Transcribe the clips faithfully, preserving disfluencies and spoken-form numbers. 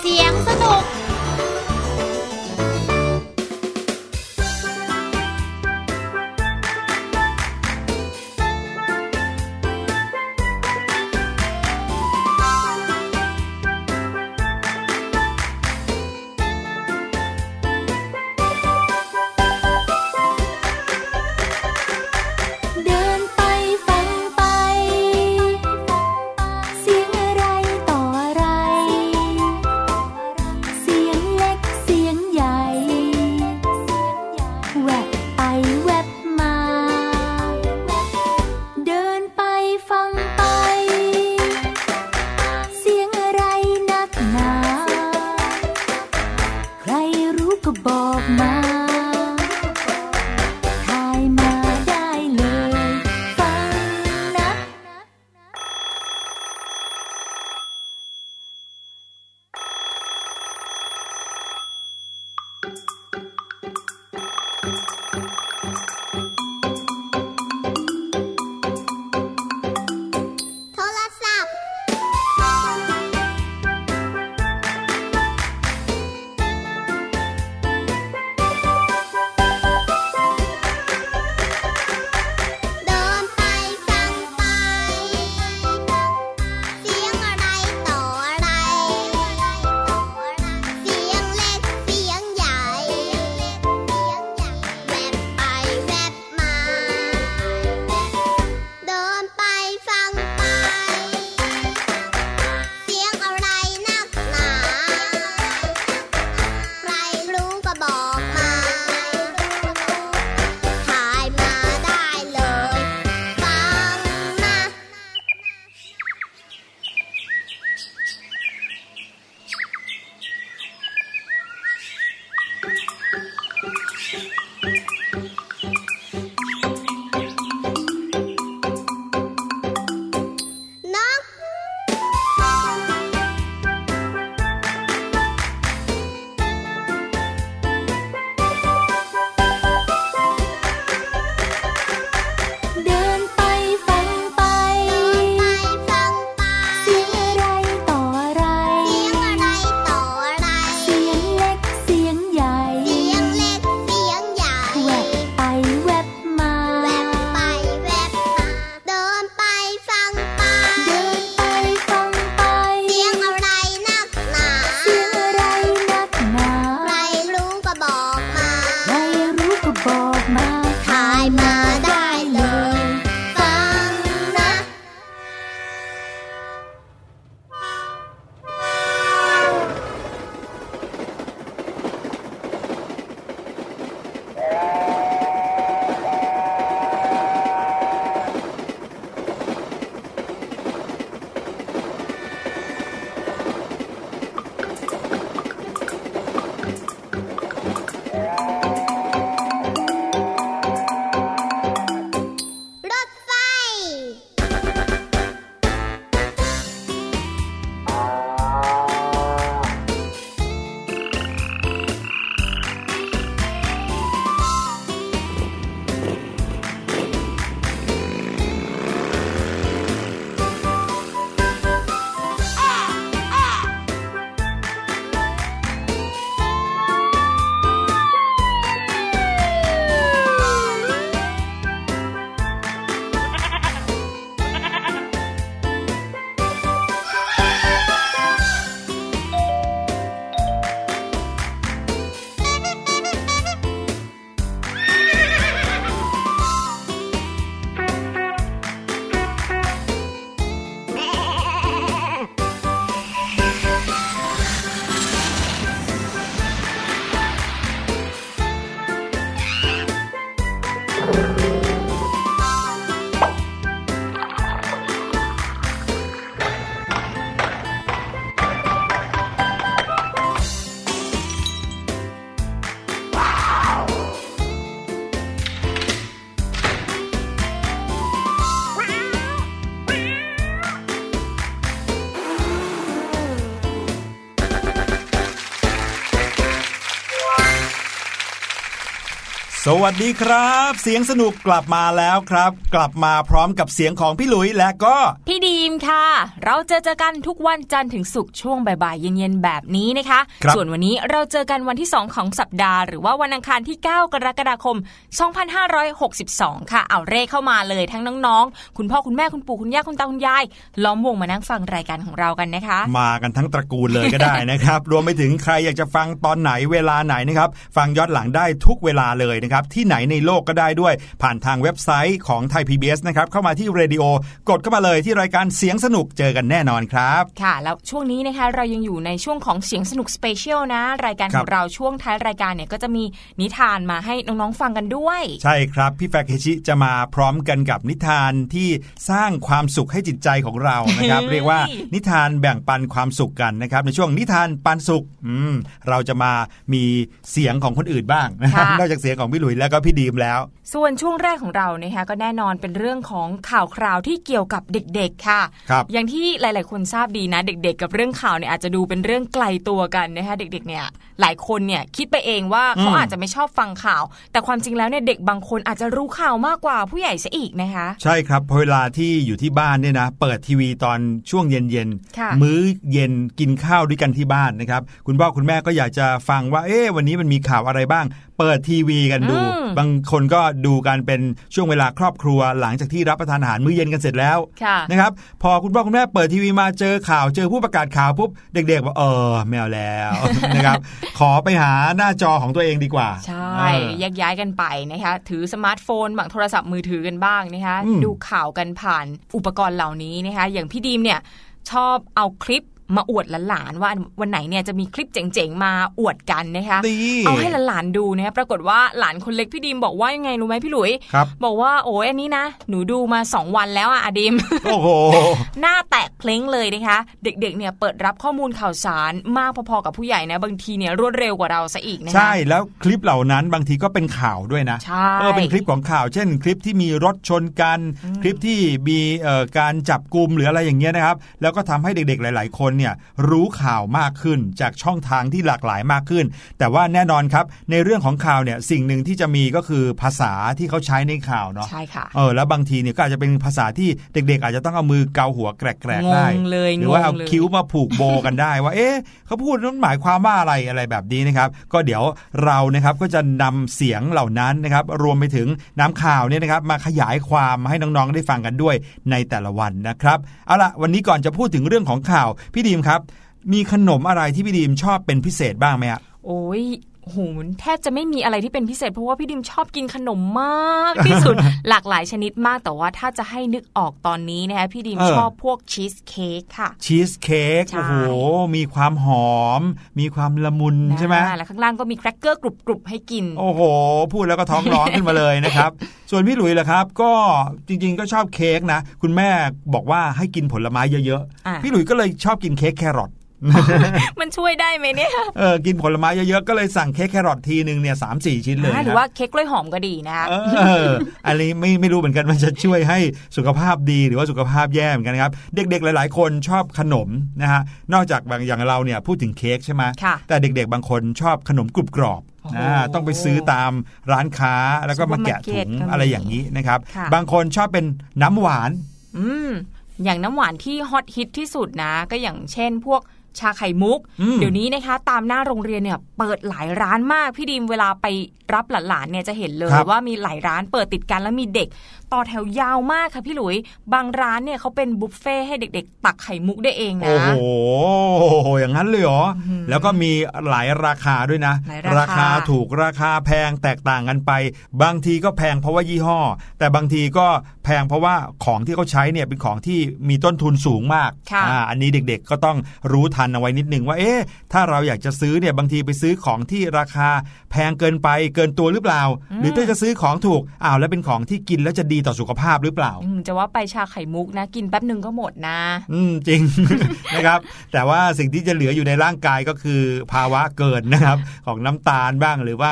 เสียงสนุก สวัสดีครับเสียงสนุกกลับมาแล้วครับกลับมาพร้อมกับเสียงของพี่หลุยและก็พี่ดีมค่ะเราเจอเจอกันทุกวันจันทร์ถึงศุกร์ช่วงบ่ายๆเย็นๆแบบนี้นะคะส่วนวันนี้เราเจอกันวันที่สองของสัปดาห์หรือว่าวันอังคารที่เก้ากรกฎาคมสองพันห้าร้อยหกสิบสองค่ะเอาเร่เข้ามาเลยทั้งน้องๆคุณพ่อคุณแม่คุณปู่คุณย่าคุณตาคุณยายล้อมวงมานั่งฟังรายการของเรากันนะคะมากันทั้งตระกูลเลยก็ได้นะครับรวมไปถึงใครอยากจะฟังตอนไหนเวลาไหนนะครับฟังย้อนหลังได้ทุกเวลาเลยนะครับที่ไหนในโลกก็ได้ด้วยผ่านทางเว็บไซต์ของไทย พี บี เอส นะครับเข้ามาที่เรดิโอกดเข้ามาเลยที่รายการเสียงสนุกเจอกันแน่นอนครับค่ะแล้วช่วงนี้นะคะเรายังอยู่ในช่วงของเสียงสนุกสเปเชียลนะรายการของเราช่วงท้ายรายการเนี่ยก็จะมีนิทานมาให้น้องๆฟังกันด้วยใช่ครับพี่แฟคเคชิจะมาพร้อมกันกับนิทานที่สร้างความสุขให้จิตใจของเรานะครับ เรียกว่านิทานแบ่งปันความสุขกันนะครับในช่วงนิทานปันสุขเราจะมามีเสียงของคนอื่นบ้างนอกจากเสียงของพี่หลุยแล้วก็พี่ดีมแล้วส่วนช่วงแรกของเรานะคะก็แน่นอนเป็นเรื่องของข่าวคราวที่เกี่ยวกับเด็กๆค่ะอย่างที่หลายๆคนทราบดีนะเด็กๆกับเรื่องข่าวเนี่ยอาจจะดูเป็นเรื่องไกลตัวกันนะคะเด็กๆเนี่ยหลายคนเนี่ยคิดไปเองว่าเขาอาจจะไม่ชอบฟังข่าวแต่ความจริงแล้วเนี่ยเด็กบางคนอาจจะรู้ข่าวมากกว่าผู้ใหญ่ซะอีกนะคะใช่ครับเวลาที่อยู่ที่บ้านเนี่ยนะเปิดทีวีตอนช่วงเย็นๆมื้อเย็นกินข้าวด้วยกันที่บ้านนะครับคุณพ่อคุณแม่ก็อยากจะฟังว่าเอ๊ะวันนี้มันมีข่าวอะไรบ้างเปิดทีวีกันดูบางคนก็ดูกันเป็นช่วงเวลาครอบครัวหลังจากที่รับประทานอาหารมื้อเย็นกันเสร็จแล้วนะครับพอคุณพ่อคุณแม่เปิดทีวีมาเจอข่าวเจอผู้ประกาศข่าวปุ๊บเด็กๆบอกเออไม่เอาแล้ว นะครับขอไปหาหน้าจอของตัวเองดีกว่าใช่แยกย้ายกันไปนะคะถือสมาร์ทโฟนบ้างโทรศัพท์มือถือกันบ้างนะคะดูข่าวกันผ่านอุปกรณ์เหล่านี้นะคะอย่างพี่ดีมเนี่ยชอบเอาคลิปมาอวดหลานๆว่าวันไหนเนี่ยจะมีคลิปเจ๋งๆมาอวดกันนะคะเอาให้หลานๆดูนะคะปรากฏว่าหลานคนเล็กพี่ดิมบอกว่ายังไงรู้ไหมพี่หลุยบอกว่าโอ้ยอันนี้นะหนูดูมาสองวันแล้วอ่ะดิมโอ้โห หน้าแตกเพลงเลยนะคะเด็กๆเนี่ยเปิดรับข้อมูลข่าวสารมากพอๆกับผู้ใหญ่นะบางทีเนี่ยรวดเร็วกว่าเราซะอีกนะคะใช่แล้วคลิปเหล่านั้นบางทีก็เป็นข่าวด้วยนะก็เป็นคลิปของข่าวเช่นคลิปที่มีรถชนกันคลิปที่มีการจับกุมหรืออะไรอย่างเงี้ยนะครับแล้วก็ทำให้เด็กๆหลายๆคนรู้ข่าวมากขึ้นจากช่องทางที่หลากหลายมากขึ้นแต่ว่าแน่นอนครับในเรื่องของข่าวเนี่ยสิ่งหนึ่งที่จะมีก็คือภาษาที่เขาใช้ในข่าวเนาะใช่ค่ะเออแล้วบางทีเนี่ยก็อาจจะเป็นภาษาที่เด็กๆอาจจะต้องเอามือเกาหัวแกรกๆได้หรือว่าเอาคิ้วมาผูกโบกันได้ว่าเอ๊ะเขาพูดนั่นหมายความว่าอะไรอะไรแบบนี้นะครับก็เดี๋ยวเรานะครับก็จะนำเสียงเหล่านั้นนะครับรวมไปถึงน้ำข่าวเนี่ยนะครับมาขยายความให้น้องๆได้ฟังกันด้วยในแต่ละวันนะครับเอาล่ะวันนี้ก่อนจะพูดถึงเรื่องของข่าวพี่ดีมครับมีขนมอะไรที่พี่ดีมชอบเป็นพิเศษบ้างไหมฮะโอ้ยโหแทบจะไม่มีอะไรที่เป็นพิเศษเพราะว่าพี่ดิมชอบกินขนมมากที่สุด หลากหลายชนิดมากแต่ว่าถ้าจะให้นึกออกตอนนี้นะคะพี่ดิมชอบพวกชีสเค้กค่ะชีสเค้กโอ้โหมีความหอมมีความละมุนใช่ไหมแล้วข้างล่างก็มีแครกเกอร์กรุบๆให้กินโอ้โหพูดแล้วก็ท้องร้อง ขึ้นมาเลยนะครับส่วนพี่หลุยส์ล่ะครับก็จริงๆก็ชอบเค้กนะคุณแม่บอกว่าให้กินผลไม้เยอะๆพี่หลุยส์ก็เลยชอบกินเค้กแครอทมันช่วยได้ไหมเนี่ยเออกินผลไม้เยอะๆก็เลยสั่งเค้กแครอททีนึงเนี่ย สามถึงสี่ ชิ้นเลยนะหรือว่าเค้กกล้วยหอมก็ดีนะเอออันนี้ไม่ไม่รู้เหมือนกันว่าจะช่วยให้สุขภาพดีหรือว่าสุขภาพแย่เหมือนกันครับเด็กๆหลายๆคนชอบขนมนะฮะนอกจากบางอย่างเราเนี่ยพูดถึงเค้กใช่ไหมแต่เด็กๆบางคนชอบขนมกรุบกรอบต้องไปซื้อตามร้านค้าแล้วก็มาแกะถุงอะไรอย่างนี้นะครับบางคนชอบเป็นน้ำหวานอย่างน้ำหวานที่ฮอตฮิตที่สุดนะก็อย่างเช่นพวกชาไข่มุกเดี๋ยวนี้นะคะตามหน้าโรงเรียนเนี่ยเปิดหลายร้านมากพี่ดิมเวลาไปรับหลานๆเนี่ยจะเห็นเลยว่ามีหลายร้านเปิดติดกันแล้วมีเด็กต่อแถวยาวมากค่ะพี่หลุยบางร้านเนี่ยเขาเป็นบุฟเฟ่ให้เด็กๆตักไข่มุกได้เองนะโอ้โหอย่างนั้นเลยเหรอแล้วก็มีหลายราคาด้วยนะราคาถูกราคาแพงแตกต่างกันไปบางทีก็แพงเพราะว่ายี่ห้อแต่บางทีก็แพงเพราะว่าของที่เขาใช้เนี่ยเป็นของที่มีต้นทุนสูงมากอันนี้เด็กๆก็ต้องรู้ทันเอาไว้นิดนึงว่าเอ๊ะถ้าเราอยากจะซื้อเนี่ยบางทีไปซื้อของที่ราคาแพงเกินไปเกินตัวหรือเปล่าหรือถ้าจะซื้อของถูกอ้าวแล้วเป็นของที่กินแล้วจะดีต่อสุขภาพหรือเปล่าจะว่าไปชาไข่มุกนะกินแป๊บนึงก็หมดนะอืมจริง นะครับแต่ว่าสิ่งที่จะเหลืออยู่ในร่างกายก็คือภาวะเกินนะครับ ของน้ำตาลบ้างหรือว่า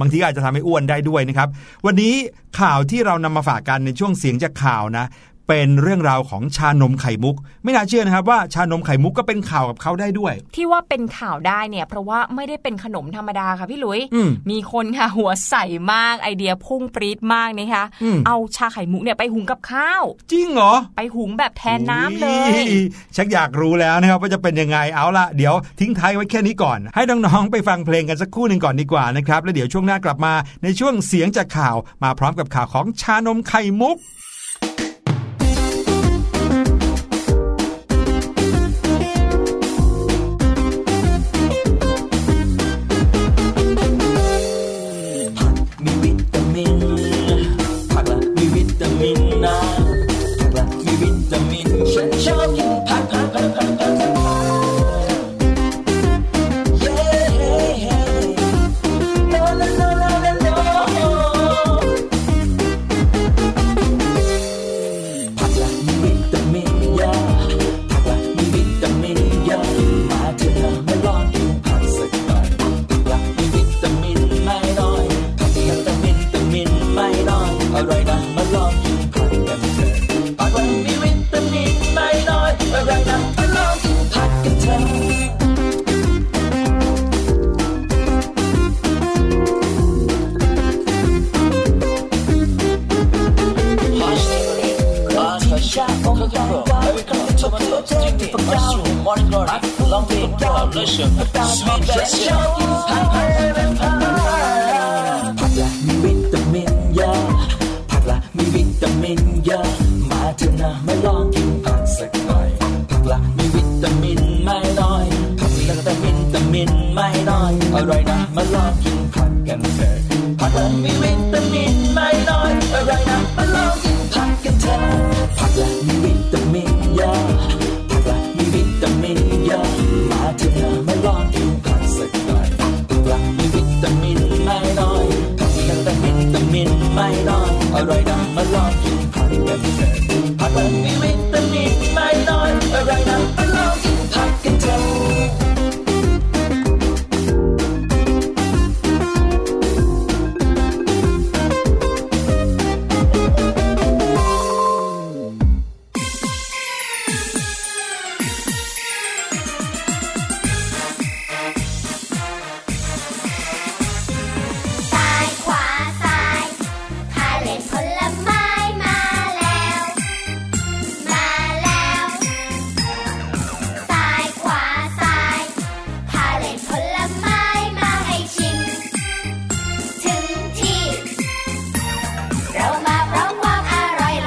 บางทีอาจจะทำให้อ้วนได้ด้วยนะครับวันนี้ข่าวที่เรานำมาฝากกันในช่วงเสียงจากข่าวนะ เป็นเรื่องราวของชานมไข่มุกไม่น่าเชื่อนะครับว่าชานมไข่มุกก็เป็นข่าวกับเขาได้ด้วยที่ว่าเป็นข่าวได้เนี่ยเพราะว่าไม่ได้เป็นขนมธรรมดาค่ะพี่หลุย ม, มีคนค่ะหัวใสมากไอเดียพุ่งปรี๊ดมากนะคะเอาชาไข่มุกเนี่ยไปหุงกับข้าวจริงเหรอไปหุงแบบแทนน้ำเลยชักอยากรู้แล้วนะครับว่าจะเป็นยังไงเอาล่ะเดี๋ยวทิ้งท้ายไว้แค่นี้ก่อนให้น้องๆไปฟังเพลงกันสักครู่นึงก่อนดีกว่านะครับแล้วเดี๋ยวช่วงหน้ากลับมาในช่วงเสียงจากข่าวมาพร้อมกับข่าวของชานมไข่มุกเร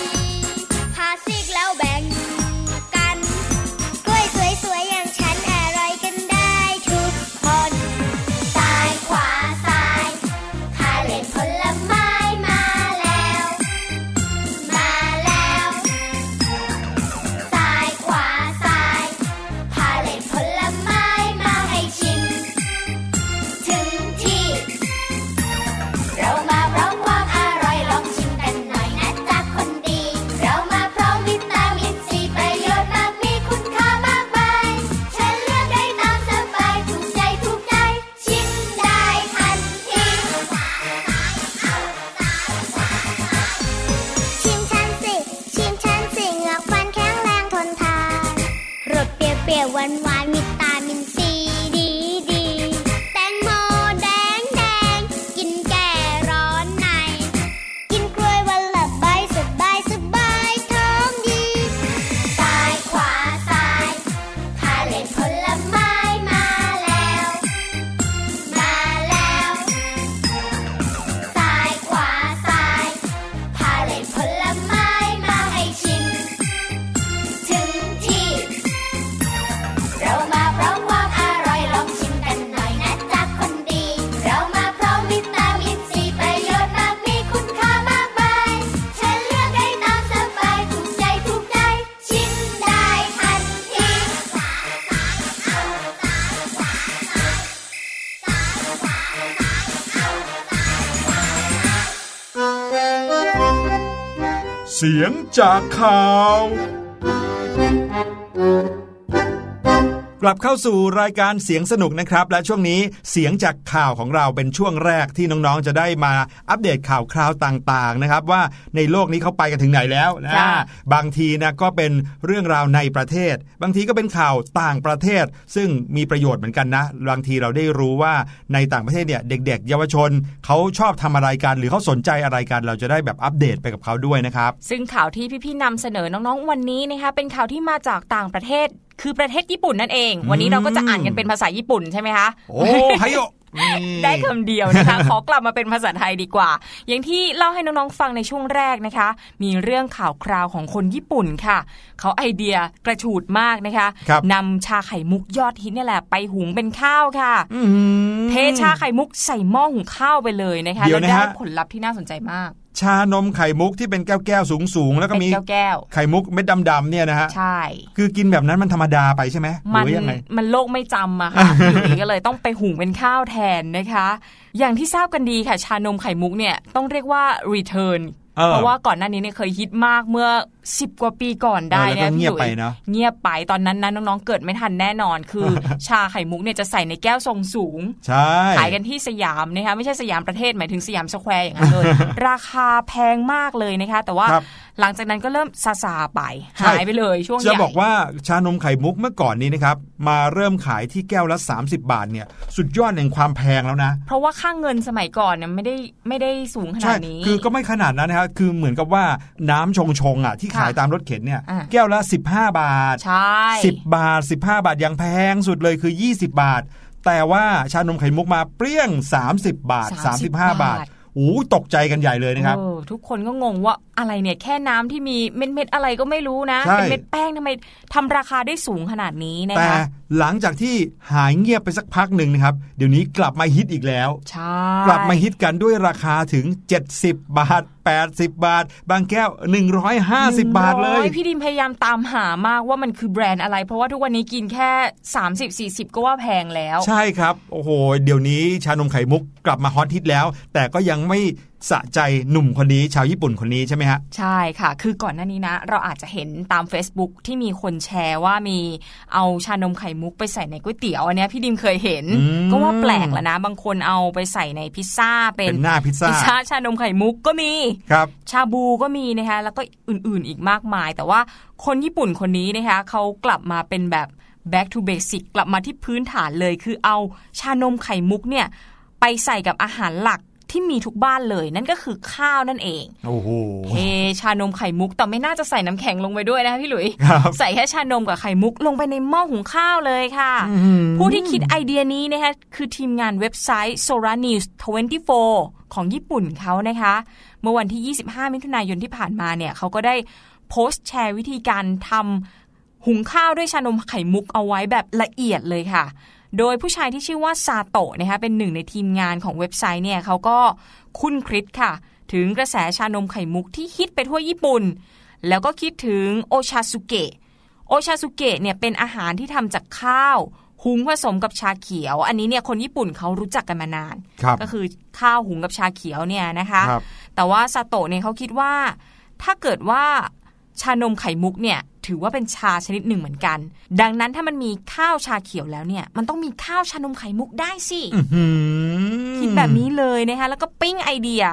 ามาพร้อมความ เสียงจากข่าวกลับเข้าสู่รายการเสียงสนุกนะครับและช่วงนี้เสียงจากข่าวของเราเป็นช่วงแรกที่น้องๆจะได้มาอัปเดตข่าวคราวต่างๆนะครับว่าในโลกนี้เขาไปกันถึงไหนแล้วนะบางทีนะก็เป็นเรื่องราวในประเทศบางทีก็เป็นข่าวต่างประเทศซึ่งมีประโยชน์เหมือนกันนะบางทีเราได้รู้ว่าในต่างประเทศเนี่ยเด็กๆเยาวชนเขาชอบทำอะไรกันหรือเขาสนใจอะไรกันเราจะได้แบบอัปเดตไปกับเขาด้วยนะครับซึ่งข่าวที่พี่ๆนำเสนอน้องๆวันนี้นะคะเป็นข่าวที่มาจากต่างประเทศคือประเทศญี่ปุ่นนั่นเองวันนี้เราก็จะอ่านกันเป็นภาษาญี่ปุ่นใช่ไหมคะโอ้ไฮโยได้คำเดียวนะคะ ขอกลับมาเป็นภาษาไทยดีกว่าอย่างที่เล่าให้น้องๆฟังในช่วงแรกนะคะมีเรื่องข่าวคราวของคนญี่ปุ่นค่ะเขาไอเดียกระฉูดมากนะคะนำชาไข่มุกยอดฮิตนี่แหละไปหุงเป็นข้าวค่ะเทชาไข่มุกใส่หม้อหุงข้าวไปเลยนะคะแล้วได้ผลลัพธ์ที่น่าสนใจมากชานมไข่มุกที่เป็นแก้วๆสูงๆแล้วก็มีไข่มุกเม็ดดำๆเนี่ยนะฮะใช่คือกินแบบนั้นมันธรรมดาไปใช่ไหมมันมันโลกไม่จำอะค่ะอย่างนี้ก็เลยต้องไปหุงเป็นข้าวแทนนะคะอย่างที่ทราบกันดีค่ะชานมไข่มุกเนี่ยต้องเรียกว่า return เพราะว่าก่อนหน้านี้เนี่ยเคยฮิตมากเมื่อสิบกว่าปีก่อนได้นะเงียบไปเนาะเงียบไปตอนนั้นนะน้องๆเกิดไม่ทันแน่นอนคือชาไข่มุกเนี่ยจะใส่ในแก้วทรงสูงขายกันที่สยามนะคะไม่ใช่สยามประเทศหมายถึงสยามสแควร์อย่างนั้นเลยราคาแพงมากเลยนะคะแต่ว่าหลังจากนั้นก็เริ่มซาซาไปหายไปเลยช่วงนี้จะบอกว่าชานมไข่มุกเมื่อก่อนนี้นะครับมาเริ่มขายที่แก้วละสามสิบบาทเนี่ยสุดยอดแห่งความแพงแล้วนะเพราะว่าค่าเงินสมัยก่อนเนี่ยไม่ได้ไม่ได้สูงขนาดนี้คือก็ไม่ขนาดนั้นนะครับคือเหมือนกับว่าน้ำชงชงอ่ะที่ขายตามรถเข็นเนี่ยแก้วละสิบห้าบาทใช่สิบบาทสิบห้าบาทยังแพงสุดเลยคือยี่สิบบาทแต่ว่าชานมไข่มุกมาเปรี้ยงสามสิบบาทสามสิบห้าบาทโอ้ตกใจกันใหญ่เลยนะครับทุกคนก็งงว่าอะไรเนี่ยแค่น้ำที่มีเม็ดๆอะไรก็ไม่รู้นะเป็นเม็ดแป้งทำไมทำราคาได้สูงขนาดนี้นะคะแต่หลังจากที่หายเงียบไปสักพักหนึ่งนะครับเดี๋ยวนี้กลับมาฮิตอีกแล้วกลับมาฮิตกันด้วยราคาถึงเจ็ดสิบบาทแปดสิบบาทบางแก้วหนึ่งร้อยห้าสิบบาทเลยพี่ดิมพยายามตามหามากว่ามันคือแบรนด์อะไรเพราะว่าทุกวันนี้กินแค่สามสิบสี่สิบก็ว่าแพงแล้วใช่ครับโอ้โหเดี๋ยวนี้ชานมไข่มุกกลับมาฮอตฮิตแล้วแต่ก็ยังไม่สะใจหนุ่มคนนี้ชาวญี่ปุ่นคนนี้ใช่ไหมฮะใช่ค่ะคือก่อนหน้านี้นะเราอาจจะเห็นตาม Facebook ที่มีคนแชร์ว่ามีเอาชานมไข่มุกไปใส่ในก๋วยเตี๋ยวอันนี้พี่ดิมเคยเห็นก็ว่าแปลกแล้วนะบางคนเอาไปใส่ในพิซซ่าเป็นหน้าพิซซ่าพิซซ่าชานมไข่มุกก็มีครับชาบูก็มีนะคะแล้วก็อื่นๆอีกมากมายแต่ว่าคนญี่ปุ่นคนนี้นะคะเขากลับมาเป็นแบบ back to basic กลับมาที่พื้นฐานเลยคือเอาชานมไข่มุกเนี่ยไปใส่กับอาหารหลักที่มีทุกบ้านเลยนั่นก็คือข้าวนั่นเองโอ้โหเทชานมไข่มุกแต่ไม่น่าจะใส่น้ำแข็งลงไปด้วยนะพี่หลุยใส่แค่ชานมกับไข่มุกลงไปในหม้อหุงข้าวเลยค่ะผู้ที่คิดไอเดียนี้นะคะคือทีมงานเว็บไซต์ Sora News ยี่สิบสี่ของญี่ปุ่นเขานะคะเมื่อวันที่ยี่สิบห้ามิถุนายนที่ผ่านมาเนี่ยเขาก็ได้โพสต์แชร์วิธีการทำหุงข้าวด้วยชานมไข่มุกเอาไว้แบบละเอียดเลยค่ะโดยผู้ชายที่ชื่อว่าซาโตะนะคะเป็นหนึ่งในทีมงานของเว็บไซต์เนี่ยเขาก็คุ้นคิดค่ะถึงกระแสชานมไข่มุกที่ฮิตไปทั่วญี่ปุ่นแล้วก็คิดถึงโอชาซุเกะโอชาซุเกะเนี่ยเป็นอาหารที่ทำจากข้าวหุงผสมกับชาเขียวอันนี้เนี่ยคนญี่ปุ่นเขารู้จักกันมานานก็คือข้าวหุงกับชาเขียวเนี่ยนะคะแต่ว่าซาโตะเนี่ยเขาคิดว่าถ้าเกิดว่าชานมไข่มุกเนี่ยถือว่าเป็นชาชนิดหนึ่งเหมือนกันดังนั้นถ้ามันมีข้าวชาเขียวแล้วเนี่ยมันต้องมีข้าวชานมไข่มุกได้สิคิดแบบนี้เลยนะคะแล้วก็ปิ้งไอเดีย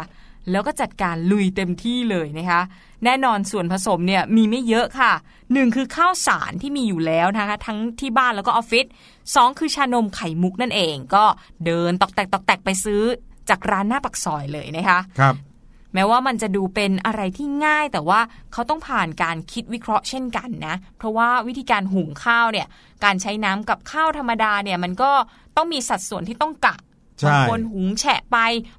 แล้วก็จัดการลุยเต็มที่เลยนะคะแน่นอนส่วนผสมเนี่ยมีไม่เยอะค่ะหนึ่งคือข้าวสารที่มีอยู่แล้วนะคะทั้งที่บ้านแล้วก็ออฟฟิศสองคือชานมไข่มุกนั่นเองก็เดินตอกแตกตอกแตกไปซื้อจากร้านหน้าปากซอยเลยนะคะครับแม้ว่ามันจะดูเป็นอะไรที่ง่ายแต่ว่าเขาต้องผ่านการคิดวิเคราะห์เช่นกันนะเพราะว่าวิธีการหุงข้าวเนี่ยการใช้น้ำกับข้าวธรรมดาเนี่ยมันก็ต้องมีสัดส่วนที่ต้องกะบางคนหุงแฉะไป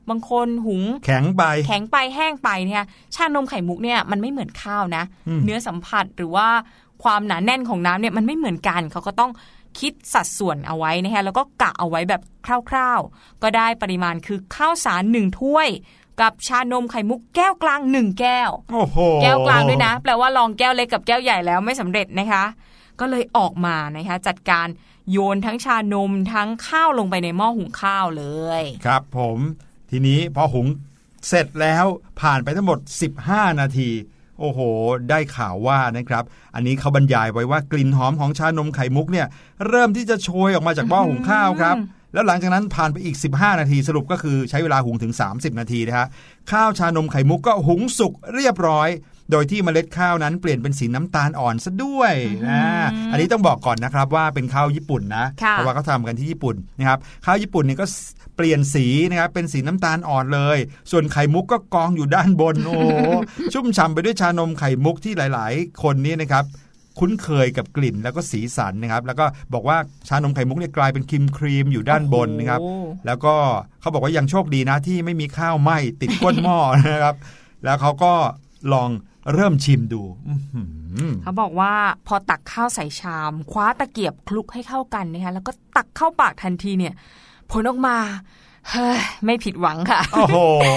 บางคนหุงแข็งไปแข็งไปแห้งไปเนี่ยชานมไข่มุกเนี่ยมันไม่เหมือนข้าวนะเนื้อสัมผัสหรือว่าความหนาแน่นของน้ำเนี่ยมันไม่เหมือนกันเขาก็ต้องคิดสัดส่วนเอาไว้นะคะแล้วก็กะเอาไว้แบบคร่าวๆก็ได้ปริมาณคือข้าวสารหนึ่งถ้วยกับชานมไข่มุกแก้วกลางหนึ่งแก้วโอ้โหแก้วกลางด้วยนะแปลว่าลองแก้วเล็กกับแก้วใหญ่แล้วไม่สำเร็จนะคะก็เลยออกมานะคะจัดการโยนทั้งชานมทั้งข้าวลงไปในหม้อหุงข้าวเลยครับผมทีนี้พอหุงเสร็จแล้วผ่านไปทั้งหมดสิบห้านาที โอ้โหได้ข่าวว่านะครับอันนี้เขาบรรยายไว้ว่ากลิ่นหอมของชานมไข่มุกเนี่ยเริ่มที่จะโชยออกมาจากหม้อหุงข้าวครับแล้วหลังจากนั้นผ่านไปอีกสิบห้านาทีสรุปก็คือใช้เวลาหุงถึงสามสิบนาทีนะฮะข้าวชานมไข่มุกก็หุงสุกเรียบร้อยโดยที่เมล็ดข้าวนั้นเปลี่ยนเป็นสีน้ำตาลอ่อนซะด้วยนะอันนี้ต้องบอกก่อนนะครับว่าเป็นข้าวญี่ปุ่นนะเพราะว่าเขาทำกันที่ญี่ปุ่นนะครับข้าวญี่ปุ่นเนี่ยก็เปลี่ยนสีนะครับเป็นสีน้ำตาลอ่อนเลยส่วนไข่มุกก็กองอยู่ด้านบนโอ้ ชุ่มฉ่ำไปด้วยชานมไข่มุกที่หลายๆคนนี่นะครับคุ้นเคยกับกลิ่นแล้วก็สีสันนะครับแล้วก็บอกว่าชานมไข่มุกเนี่ยกลายเป็นครีมครีมอยู่ด้านบนนะครับแล้วก็เขาบอกว่ายังโชคดีนะที่ไม่มีข้าวไหม้ติดก้นหม้อนะครับแล้วเขาก็ลองเริ่มชิมดูเขาบอกว่าพอตักข้าวใส่ชามคว้าตะเกียบคลุกให้เข้ากันนะคะแล้วก็ตักเข้าปากทันทีเนี่ยผลออกมาเฮ้ยไม่ผิดหวังค่ะโอ้โห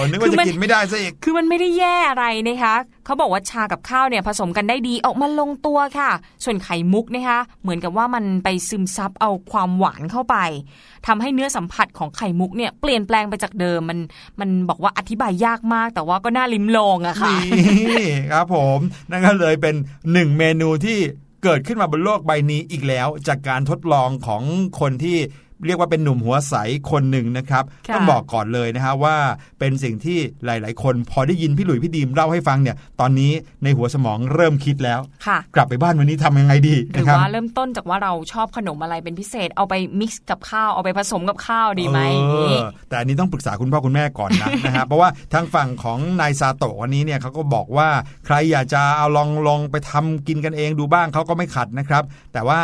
นึกว่าจะกินไม่ได้ซะอีกคือมันไม่ได้แย่อะไรนะคะเขาบอกว่าชากับข้าวเนี่ยผสมกันได้ดีออกมาลงตัวค่ะส่วนไข่มุกนะคะเหมือนกับว่ามันไปซึมซับเอาความหวานเข้าไปทำให้เนื้อสัมผัสของไข่มุกเนี่ยเปลี่ยนแปลงไปจากเดิมมันมันบอกว่าอธิบายยากมากแต่ว่าก็น่าลิ้มลองอะค่ะนี่ครับผมนั่นก็เลยเป็นหนึ่งเมนูที่เกิดขึ้นมาบนโลกใบนี้อีกแล้วจากการทดลองของคนที่เรียกว่าเป็นหนุ่มหัวใสคนหนึ่งนะครับต้องบอกก่อนเลยนะฮะว่าเป็นสิ่งที่หลายๆคนพอได้ยินพี่หลุยพี่ดีมเล่าให้ฟังเนี่ยตอนนี้ในหัวสมองเริ่มคิดแล้วกลับไปบ้านวันนี้ทำยังไงดีหรือว่าเริ่มต้นจากว่าเราชอบขนมอะไรเป็นพิเศษเอาไปมิกซ์กับข้าวเอาไปผสมกับข้าวดีไหมแต่อันนี้ต้องปรึกษาคุณพ่อคุณแม่ก่อนนะ นะฮะเพราะว่าทางฝั่งของนายซาโตะวันนี้เนี่ยเขาก็บอกว่าใครอยากจะเอาลองลองไปทำกินกันเองดูบ้างเขาก็ไม่ขัดนะครับแต่ว่า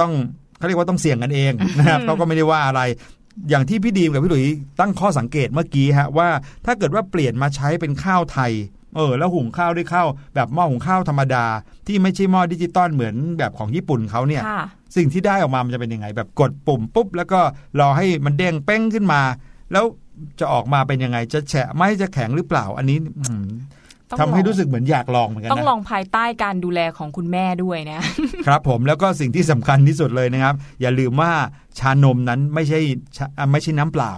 ต้องเขาเรียกว่าต้องเสี่ยงกันเองนะครับ เขาก็ไม่ได้ว่าอะไรอย่างที่พี่ดีมกับพี่หลุยตั้งข้อสังเกตเมื่อกี้ฮะว่าถ้าเกิดว่าเปลี่ยนมาใช้เป็นข้าวไทยเออแล้วหุงข้าวด้วยข้าวแบบหม้อหุงข้าวธรรมดาที่ไม่ใช่หม้อดิจิตอลเหมือนแบบของญี่ปุ่นเขาเนี่ยสิ่งที่ได้ออกมามันจะเป็นยังไงแบบกดปุ่มปุ๊บแล้วก็รอให้มันเด้งเป้งขึ้นมาแล้วจะออกมาเป็นยังไงจะแฉะไหมจะแข็งหรือเปล่าอันนี้ทำให้รู้สึกเหมือนอยากลองเหมือนกันนะต้องลองภายใต้การดูแลของคุณแม่ด้วยนะครับผมแล้วก็สิ่งที่สำคัญที่สุดเลยนะครับอย่าลืมว่าชานมนั้นไม่ใช่ไม่ใช่น้ำเปล่า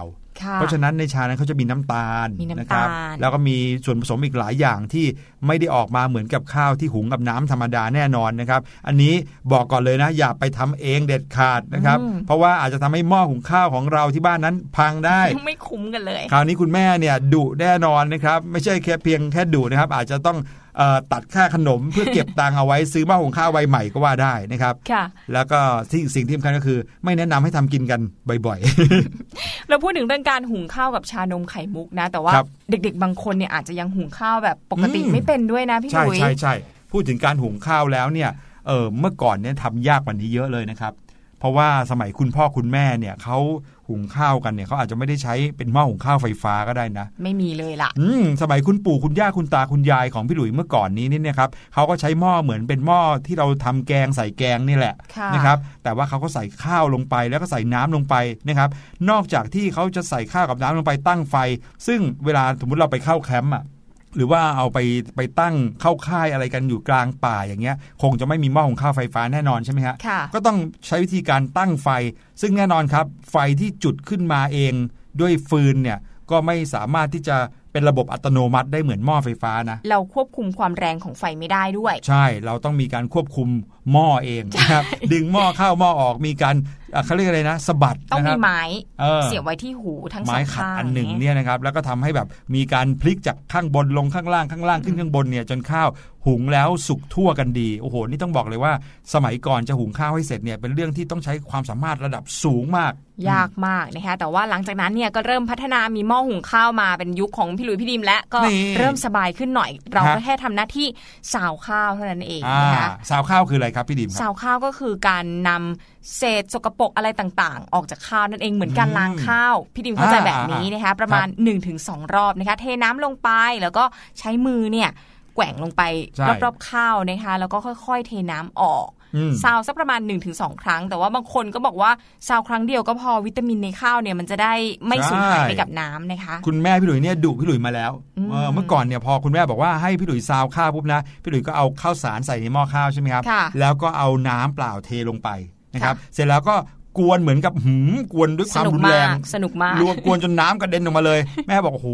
เพราะฉะนั้นในชานั้นเขาจะมีน้ำตาลนะครับแล้วก็มีส่วนผสมอีกหลายอย่างที่ไม่ได้ออกมาเหมือนกับข้าวที่หุงกับน้ำธรรมดาแน่นอนนะครับอันนี้บอกก่อนเลยนะอย่าไปทำเองเด็ดขาดนะครับเพราะว่าอาจจะทำให้หม้อหุงข้าวของเราที่บ้านนั้นพังได้ไม่คุ้มกันเลยคราวนี้คุณแม่เนี่ยดุแน่นอนนะครับไม่ใช่แค่เพียงแค่ดุนะครับอาจจะต้องตัดค่าขนมเพื่อเก็บตังเอาไว้ซื้อหม้อหุงข้าวใบใหม่ก็ว่าได้นะครับแล้วก็สิ่งที่สำคัญก็คือไม่แนะนำให้ทำกินกันบ่อยๆเราพูดถึงเรื่องการหุงข้าวกับชานมไข่มุกนะแต่ว่าเด็กๆบางคนเนี่ยอาจจะยังหุงข้าวแบบปกติไม่เป็นด้วยนะพี่หลุยใช่ใช่พูดถึงการหุงข้าวแล้วเนี่ยเออเมื่อก่อนเนี่ยทำยากกว่านี้เยอะเลยนะครับเพราะว่าสมัยคุณพ่อคุณแม่เนี่ยเขาหุงข้าวกันเนี่ยเขาอาจจะไม่ได้ใช้เป็นหม้อหุงข้าวไฟฟ้าก็ได้นะไม่มีเลยล่ะอืมสมัยคุณปู่คุณย่าคุณตาคุณยายของพี่หลุยเมื่อก่อนนี้เนี่ยครับเขาก็ใช้หม้อเหมือนเป็นหม้อที่เราทำแกงใส่แกงนี่แหละนะครับแต่ว่าเขาก็ใส่ข้าวลงไปแล้วก็ใส่น้ำลงไปนะครับนอกจากที่เขาจะใส่ข้าวกับน้ำลงไปตั้งไฟซึ่งเวลาสมมติเราไปเข้าแคมป์อะหรือว่าเอาไปไปตั้งเข้าค่ายอะไรกันอยู่กลางป่าอย่างเงี้ยคงจะไม่มีหม้อหุงข้าวไฟฟ้าแน่นอนใช่ไหมฮะก็ต้องใช้วิธีการตั้งไฟซึ่งแน่นอนครับไฟที่จุดขึ้นมาเองด้วยฟืนเนี่ยก็ไม่สามารถที่จะเป็นระบบอัตโนมัติได้เหมือนหม้อไฟฟ้านะเราควบคุมความแรงของไฟไม่ได้ด้วยใช่เราต้องมีการควบคุมหม้อเองนะครับดึงหม้อเข้าหม้อออกมีการเขาเรียกอะไรนะสะบัดต้องมีไม้เสียบไว้ที่หูทั้งสองข้างไม้ขัดอันหนึ่งเนี่ยนะครับแล้วก็ทำให้แบบมีการพลิกจากข้างบนลงข้างล่างข้างล่างขึ้นข้างบนเนี่ยจนข้าวหุงแล้วสุกทั่วกันดีโอ้โหนี่ต้องบอกเลยว่าสมัยก่อนจะหุงข้าวให้เสร็จเนี่ยเป็นเรื่องที่ต้องใช้ความสามารถระดับสูงมากยากมากนะคะแต่ว่าหลังจากนั้นเนี่ยก็เริ่มพัฒนามีหม้อหุงข้าวมาเป็นยุคของพี่หลุยพี่ดิมและก็เริ่มสบายขึ้นหน่อยเราก็แค่ทำหน้าที่สาวข้าวเท่านั้นเองนะคะสาวข้าวคืออะไรครับพี่ดิมสาวข้าวก็คือการนำเศษสกปรกอะไรต่างๆออกจากข้าวนั่นเองเหมือนการล้างข้าวพี่ดิมเข้าใจแบบนี้นะคะประมาณ หนึ่งถึงสอง รอบนะคะเทน้ำลงไปแล้วก็ใช้มือเนี่ยแกว่งลงไปรอบๆข้าวนะคะแล้วก็ค่อยๆเทน้ำออกซาวสักประมาณ หนึ่งถึงสอง ครั้งแต่ว่าบางคนก็บอกว่าซาวครั้งเดียวก็พอวิตามินในข้าวเนี่ยมันจะได้ไม่สูญหายไปกับน้ำนะคะคุณแม่พี่หลุยเนี่ยดุพี่หลุยมาแล้วเมื่อก่อนเนี่ยพอคุณแม่บอกว่าให้พี่หลุยซาวข้าวปุ๊บนะพี่หลุยก็เอาข้าวสารใส่ในหม้อข้าวใช่ไหมครับแล้วก็เอาน้ำเปล่าเทลงไปนะครับเสร็จแล้วก็ กวนเหมือนกับหืมกวนด้วยความรุนแรงสนุกมากรัวกวนจนน้ำกระเด็นออกมาเลยแม่บอกโอ้โห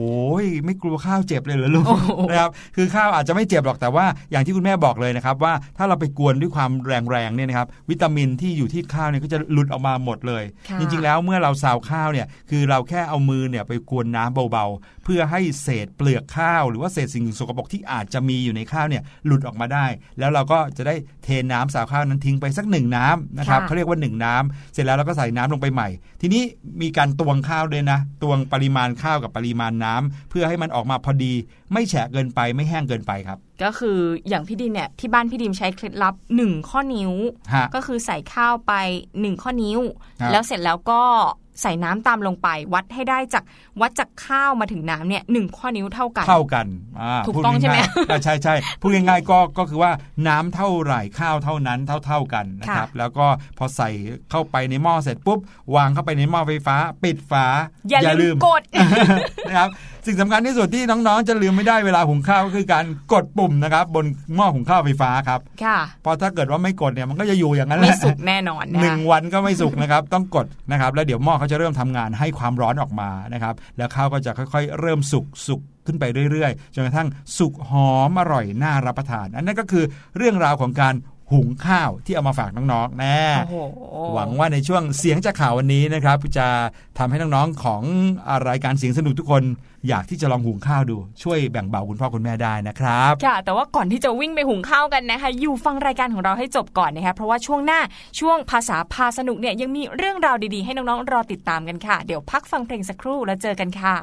ไม่กลัวข้าวเจ็บเลยเหรอลูกนะครับคือข้าวอาจจะไม่เจ็บหรอกแต่ว่าอย่างที่คุณแม่บอกเลยนะครับว่าถ้าเราไปกวนด้วยความแรงๆเนี่ยนะครับวิตามินที่อยู่ที่ข้าวเนี่ยก็จะหลุดออกมาหมดเลยจริงๆแล้วเมื่อเราซาวข้าวเนี่ยคือเราแค่เอามือเนี่ยไปกวนน้ำเบาๆเพื่อให้เศษเปลือกข้าวหรือว่าเศษสิ่งสกปรกที่อาจจะมีอยู่ในข้าวเนี่ยหลุดออกมาได้แล้วเราก็จะได้เทน้ำซาวข้าวนั้นทิ้งไปสักหนึ่งน้ำนะครับเขาเรียกว่าหนึ่งน้ำเสร็จแล้วเราก็ใส่น้ำลงไปใหม่ทีนี้มีการตวงข้าวด้วยนะตวงปริมาณข้าวกับปริมาณน้ำเพื่อให้มันออกมาพอดีไม่แฉะเกินไปไม่แห้งเกินไปครับก็คืออย่างพี่ดิมเนี่ยที่บ้านพี่ดิมใช้เคล็ดลับหนึ่งข้อนิ้วก็คือใส่ข้าวไปหนึ่งข้อนิ้วแล้วเสร็จแล้วก็ใส่น้ำตามลงไปวัดให้ได้จากวัดจากข้าวมาถึงน้ำเนี่ยหนึ่งข้อนิ้วเท่ากันเท่ากันถูกต้องใช่ไหมใช่ใช่พูดง่ายๆก็ก็คือว่าน้ำเท่าไหร่ข้าวเท่านั้นเท่าๆกันนะครับแล้วก็พอใส่เข้าไปในหม้อเสร็จปุ๊บวางเข้าไปในหม้อไฟฟ้าปิดฝาอย่าลืมกดนะครับสิ่งสำคัญที่สุดที่น้องๆจะลืมไม่ได้เวลาหุงข้าวก็คือการกดปุ่มนะครับบนหม้อหุงข้าวไฟฟ้าครับค่ะพอถ้าเกิดว่าไม่กดเนี่ยมันก็จะอยู่อย่างนั้นแหละไม่สุกแน่นอนหนึ่งวันก็ไม่สุกนะครับต้องกดนะครับแล้วเดี๋ยวหม้อเขาจะเริ่มทำงานให้ความร้อนออกมานะครับแล้วข้าวก็จะค่อยๆเริ่มสุกสุกขึ้นไปเรื่อยๆจนกระทั่งสุกหอมอร่อยน่ารับประทานอันนั้นก็คือเรื่องราวของการหุงข้าวที่เอามาฝากน้องๆแน่หวังว่าในช่วงเสียงจากข่าววันนี้นะครับจะทำให้น้องๆของรายการเสียงสนุกทุกคนอยากที่จะลองหุงข้าวดูช่วยแบ่งเบาคุณพ่อคุณแม่ได้นะครับค่ะแต่ว่าก่อนที่จะวิ่งไปหุงข้าวกันนะคะอยู่ฟังรายการของเราให้จบก่อนนะคะเพราะว่าช่วงหน้าช่วงภาษาพาสนุกเนี่ยยังมีเรื่องราวดีๆให้น้องๆรอติดตามกันค่ะเดี๋ยวพักฟังเพลงสักครู่แล้วเจอกันค่ะ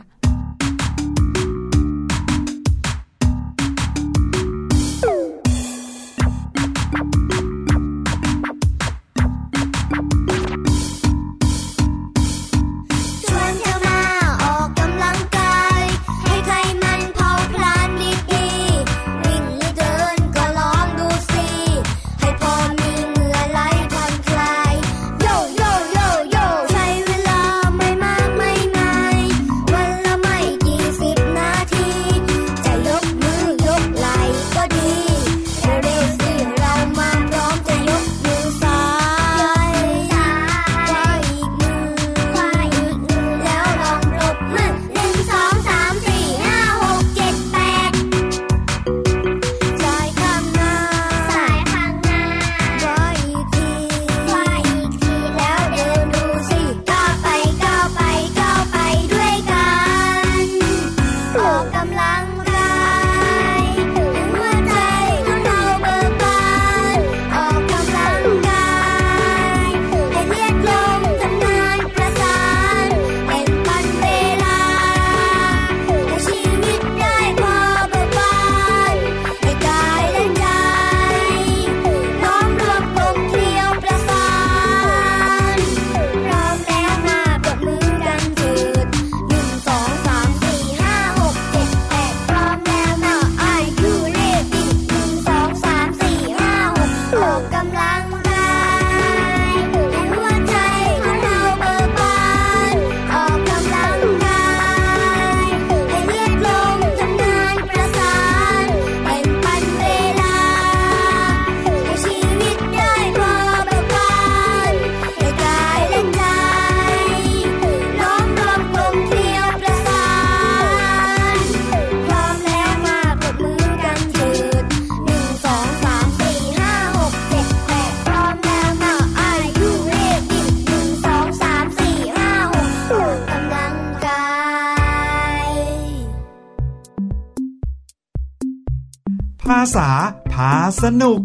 ภาษาพาสนุก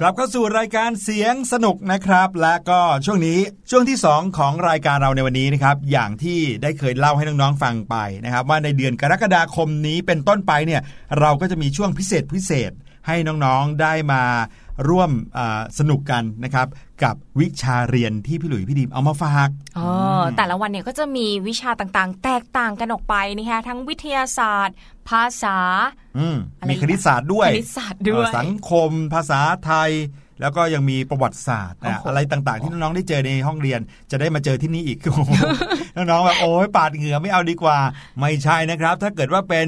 กลับเข้าสู่รายการเสียงสนุกนะครับและก็ช่วงนี้ช่วงที่สองของรายการเราในวันนี้นะครับอย่างที่ได้เคยเล่าให้น้องๆฟังไปนะครับว่าในเดือนกรกฎาคมนี้เป็นต้นไปเนี่ยเราก็จะมีช่วงพิเศษพิเศษให้น้องๆได้มาร่วมสนุกกันนะครับกับวิชาเรียนที่พี่หลุยพี่ดิมเอามาฝากอ๋อแต่ละวันเนี่ยก็จะมีวิชาต่างๆแตกต่างกันออกไปนะคะทั้งวิทยาศาสตร์ภาษาอืมมีคณิตศาสตร์ด้วยคณิตศาสตร์ด้วยสังคมภาษาไทยแล้วก็ยังมีประวัติศาสตร์อะไรต่างๆที่น้องๆได้เจอในห้องเรียนจะได้มาเจอที่นี่อีก น้องๆแบบโอ้ยปาดเหงื่อไม่เอาดีกว่าไม่ใช่นะครับถ้าเกิดว่าเป็น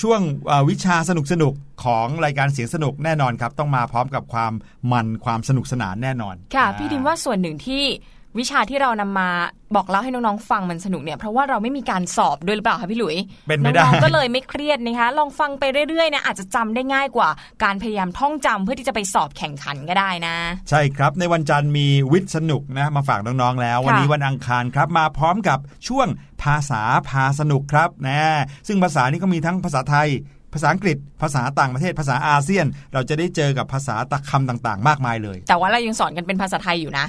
ช่วงวิชาสนุกๆของรายการเสียงสนุกแน่นอนครับต้องมาพร้อมกับความมันความสนุกสนานแน่นอนค่ะพี่ดิมว่าส่วนหนึ่งที่ วิชาที่เรานำมาบอกเล่าให้น้องๆฟังมันสนุกเนี่ยเพราะว่าเราไม่มีการสอบด้วยหรือเปล่าคะพี่หลุยเป็นไม่ได้น้องๆก็เลยไม่เครียดนะคะลองฟังไปเรื่อยๆนะอาจจะจำได้ง่ายกว่าการพยายามท่องจำเพื่อที่จะไปสอบแข่งขันก็ได้นะใช่ครับในวันจันทร์มีวิทย์สนุกนะมาฝากน้องๆแล้ววันนี้วันอังคารครับมาพร้อมกับช่วงภาษาพาสนุกครับนะซึ่งภาษานี้ก็มีทั้งภาษาไทยภาษาอังกฤษภาษาต่างประเทศภาษาอาเซียนเราจะได้เจอกับภาษาตะคำต่างๆมากมายเลยแต่ว่าเรายังสอนกันเป็นภาษาไทยอยู่นะ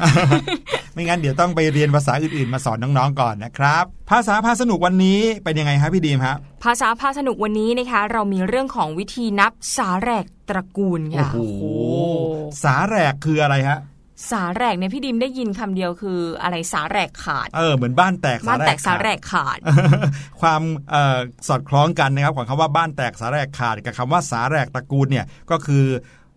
ไม่งั้นเดี๋ยวต้องไปเรียนภาษาอื่นๆมาสอนน้องๆก่อนนะครับภาษาพาสนุกวันนี้เป็นยังไงครับพี่ดีมฮะภาษาพาสนุกวันนี้นะคะเรามีเรื่องของวิธีนับสาแหรกตระกูลค่ะโอ้โหสาแหรกคืออะไรฮะสาแหรกเนี่ยพี่ดิมได้ยินคำเดียวคืออะไรสาแหรกขาดเออเหมือนบ้านแตกบ้านแตกสาแหรกขาด ความออสอดคล้องกันนะครับของคำว่าบ้านแตกสาแหรกขาดกับคำว่าสาแหรกตระกูลเนี่ยก็คือ